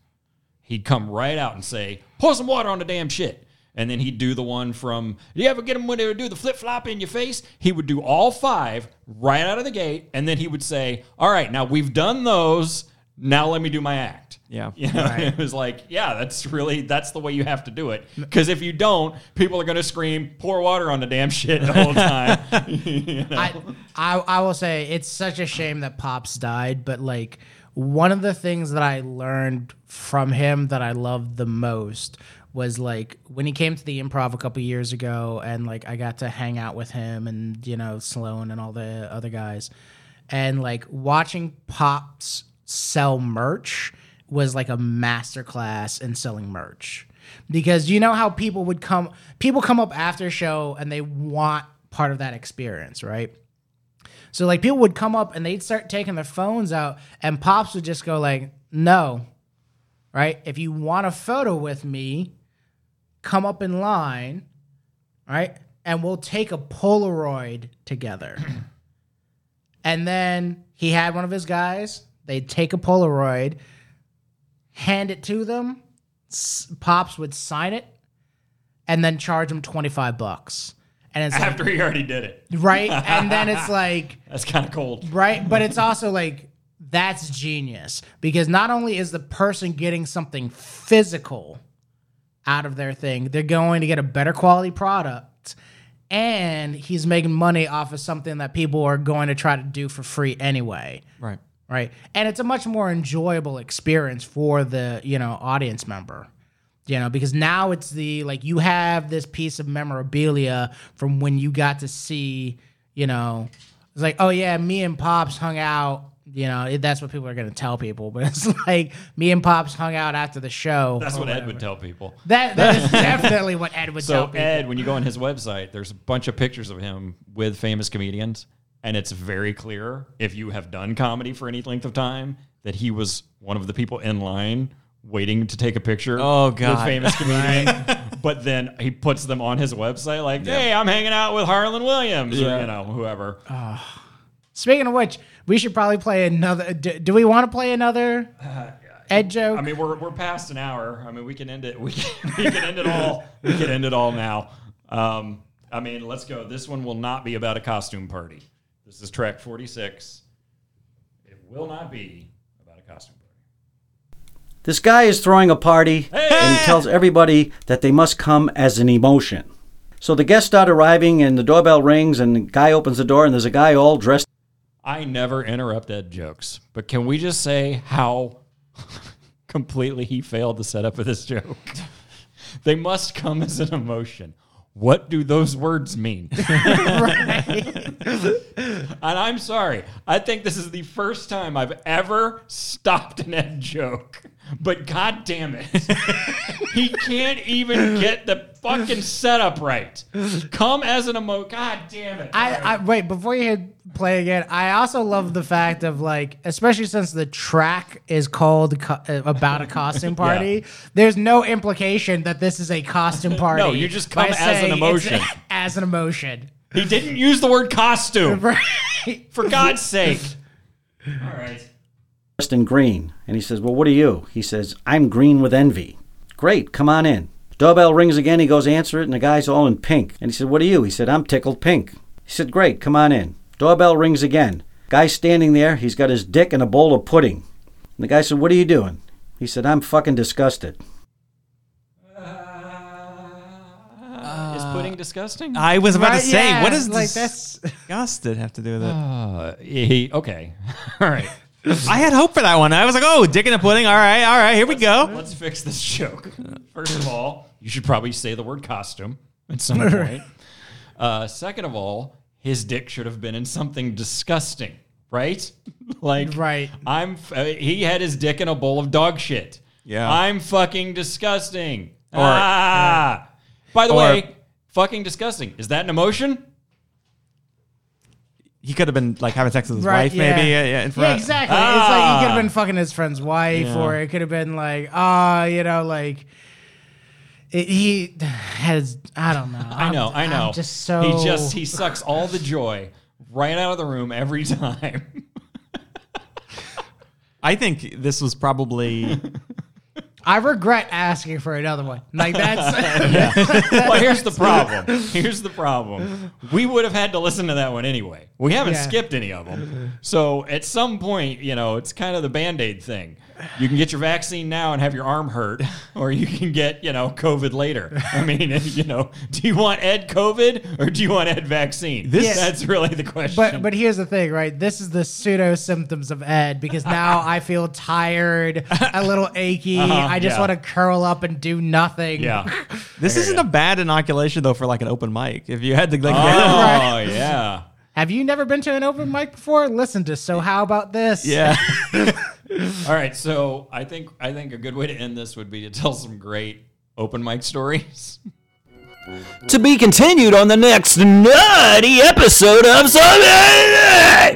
He'd come right out and say, pour some water on the damn shit. And then he'd do the one from, do you ever get him when they would do the flip-flop in your face? He would do all five right out of the gate. And then he would say, all right, now we've done those. Now let me do my act. Yeah. You know, right. It was like, yeah, that's the way you have to do it. Because if you don't, people are going to scream, pour water on the damn shit the whole time. You know? I will say it's such a shame that Pops died, but like one of the things that I learned from him that I loved the most was like when he came to the Improv a couple years ago and like I got to hang out with him and, you know, Sloan and all the other guys and like watching Pops sell merch was like a masterclass in selling merch because you know how people come up after a show and they want part of that experience, right? So like people would come up and they'd start taking their phones out and Pops would just go like, no, right? If you want a photo with me, come up in line, right? And we'll take a Polaroid together. And then he had one of his guys, they'd take a Polaroid, hand it to them, Pops would sign it, and then charge them $25. And it's after like, he already did it. Right? And then it's like... That's kind of cold. Right? But it's also like, that's genius. Because not only is the person getting something physical out of their thing, they're going to get a better quality product, and he's making money off of something that people are going to try to do for free anyway. Right. Right. And it's a much more enjoyable experience for the, you know, audience member, you know, because now it's the, like, you have this piece of memorabilia from when you got to see, you know, it's like, oh, yeah, me and Pops hung out. You know, that's what people are going to tell people. But it's like, me and Pops hung out after the show. That's what Ed would tell people. That is definitely what Ed would tell people. So, Ed, when you go on his website, there's a bunch of pictures of him with famous comedians. And it's very clear, if you have done comedy for any length of time, that he was one of the people in line waiting to take a picture with famous comedians. But then he puts them on his website like, hey, I'm hanging out with Harlan Williams or, you know, whoever. Speaking of which, we should probably play another. Do we want to play another Ed joke? I mean, we're past an hour. I mean, we can end it. We can end it all. We can end it all now. I mean, let's go. This one will not be about a costume party. This is track 46. It will not be about a costume party. This guy is throwing a party and he tells everybody that they must come as an emotion. So the guests start arriving and the doorbell rings and the guy opens the door and there's a guy all dressed. I never interrupt Ed jokes, but can we just say how completely he failed the setup of this joke? They must come as an emotion. What do those words mean? And I'm sorry. I think this is the first time I've ever stopped an Ed joke. But God damn it. He can't even get the fucking setup right. Come as an emotion. God damn it. Wait, before you hit play again, I also love the fact of like, especially since the track is called About a Costume Party, there's no implication that this is a costume party. No, you just come as an emotion. As an emotion. He didn't use the word costume. Right. For God's sake. All right. Dressed in green. And he says, well, what are you? He says, I'm green with envy. Great, come on in. Doorbell rings again. He goes, answer it. And the guy's all in pink. And he said, what are you? He said, I'm tickled pink. He said, great, come on in. Doorbell rings again. Guy's standing there. He's got his dick in a bowl of pudding. And the guy said, what are you doing? He said, I'm fucking disgusted. Is pudding disgusting? I was about to say, what does like disgusted have to do with it? Okay. All right. I had hope for that one. I was like, oh, dick in a pudding. All right, here we go. Let's fix this joke. First of all, you should probably say the word costume. at some point. Second of all, his dick should have been in something disgusting, right? Like, right. He had his dick in a bowl of dog shit. Yeah. I'm fucking disgusting. By the way, fucking disgusting. Is that an emotion? He could have been like having sex with his wife, maybe. Yeah, exactly. It's like he could have been fucking his friend's wife, or it could have been like, he has. I don't know. I know. Just so he sucks all the joy right out of the room every time. I think this was probably. I regret asking for another one. Like that's. Well, here's the problem. We would have had to listen to that one anyway. We haven't skipped any of them. So at some point, you know, it's kind of the Band-Aid thing. You can get your vaccine now and have your arm hurt, or you can get, you know, COVID later. I mean, you know, do you want Ed COVID or do you want Ed vaccine? That's really the question. But here's the thing, right? This is the pseudo symptoms of Ed, because now I feel tired, a little achy. I just want to curl up and do nothing. Yeah. This isn't a bad inoculation though for like an open mic. If you had to like, Have you never been to an open mic before? Listen to So How About This? Yeah. All right, so I think a good way to end this would be to tell some great open mic stories. To be continued on the next nutty episode of Sunday Night.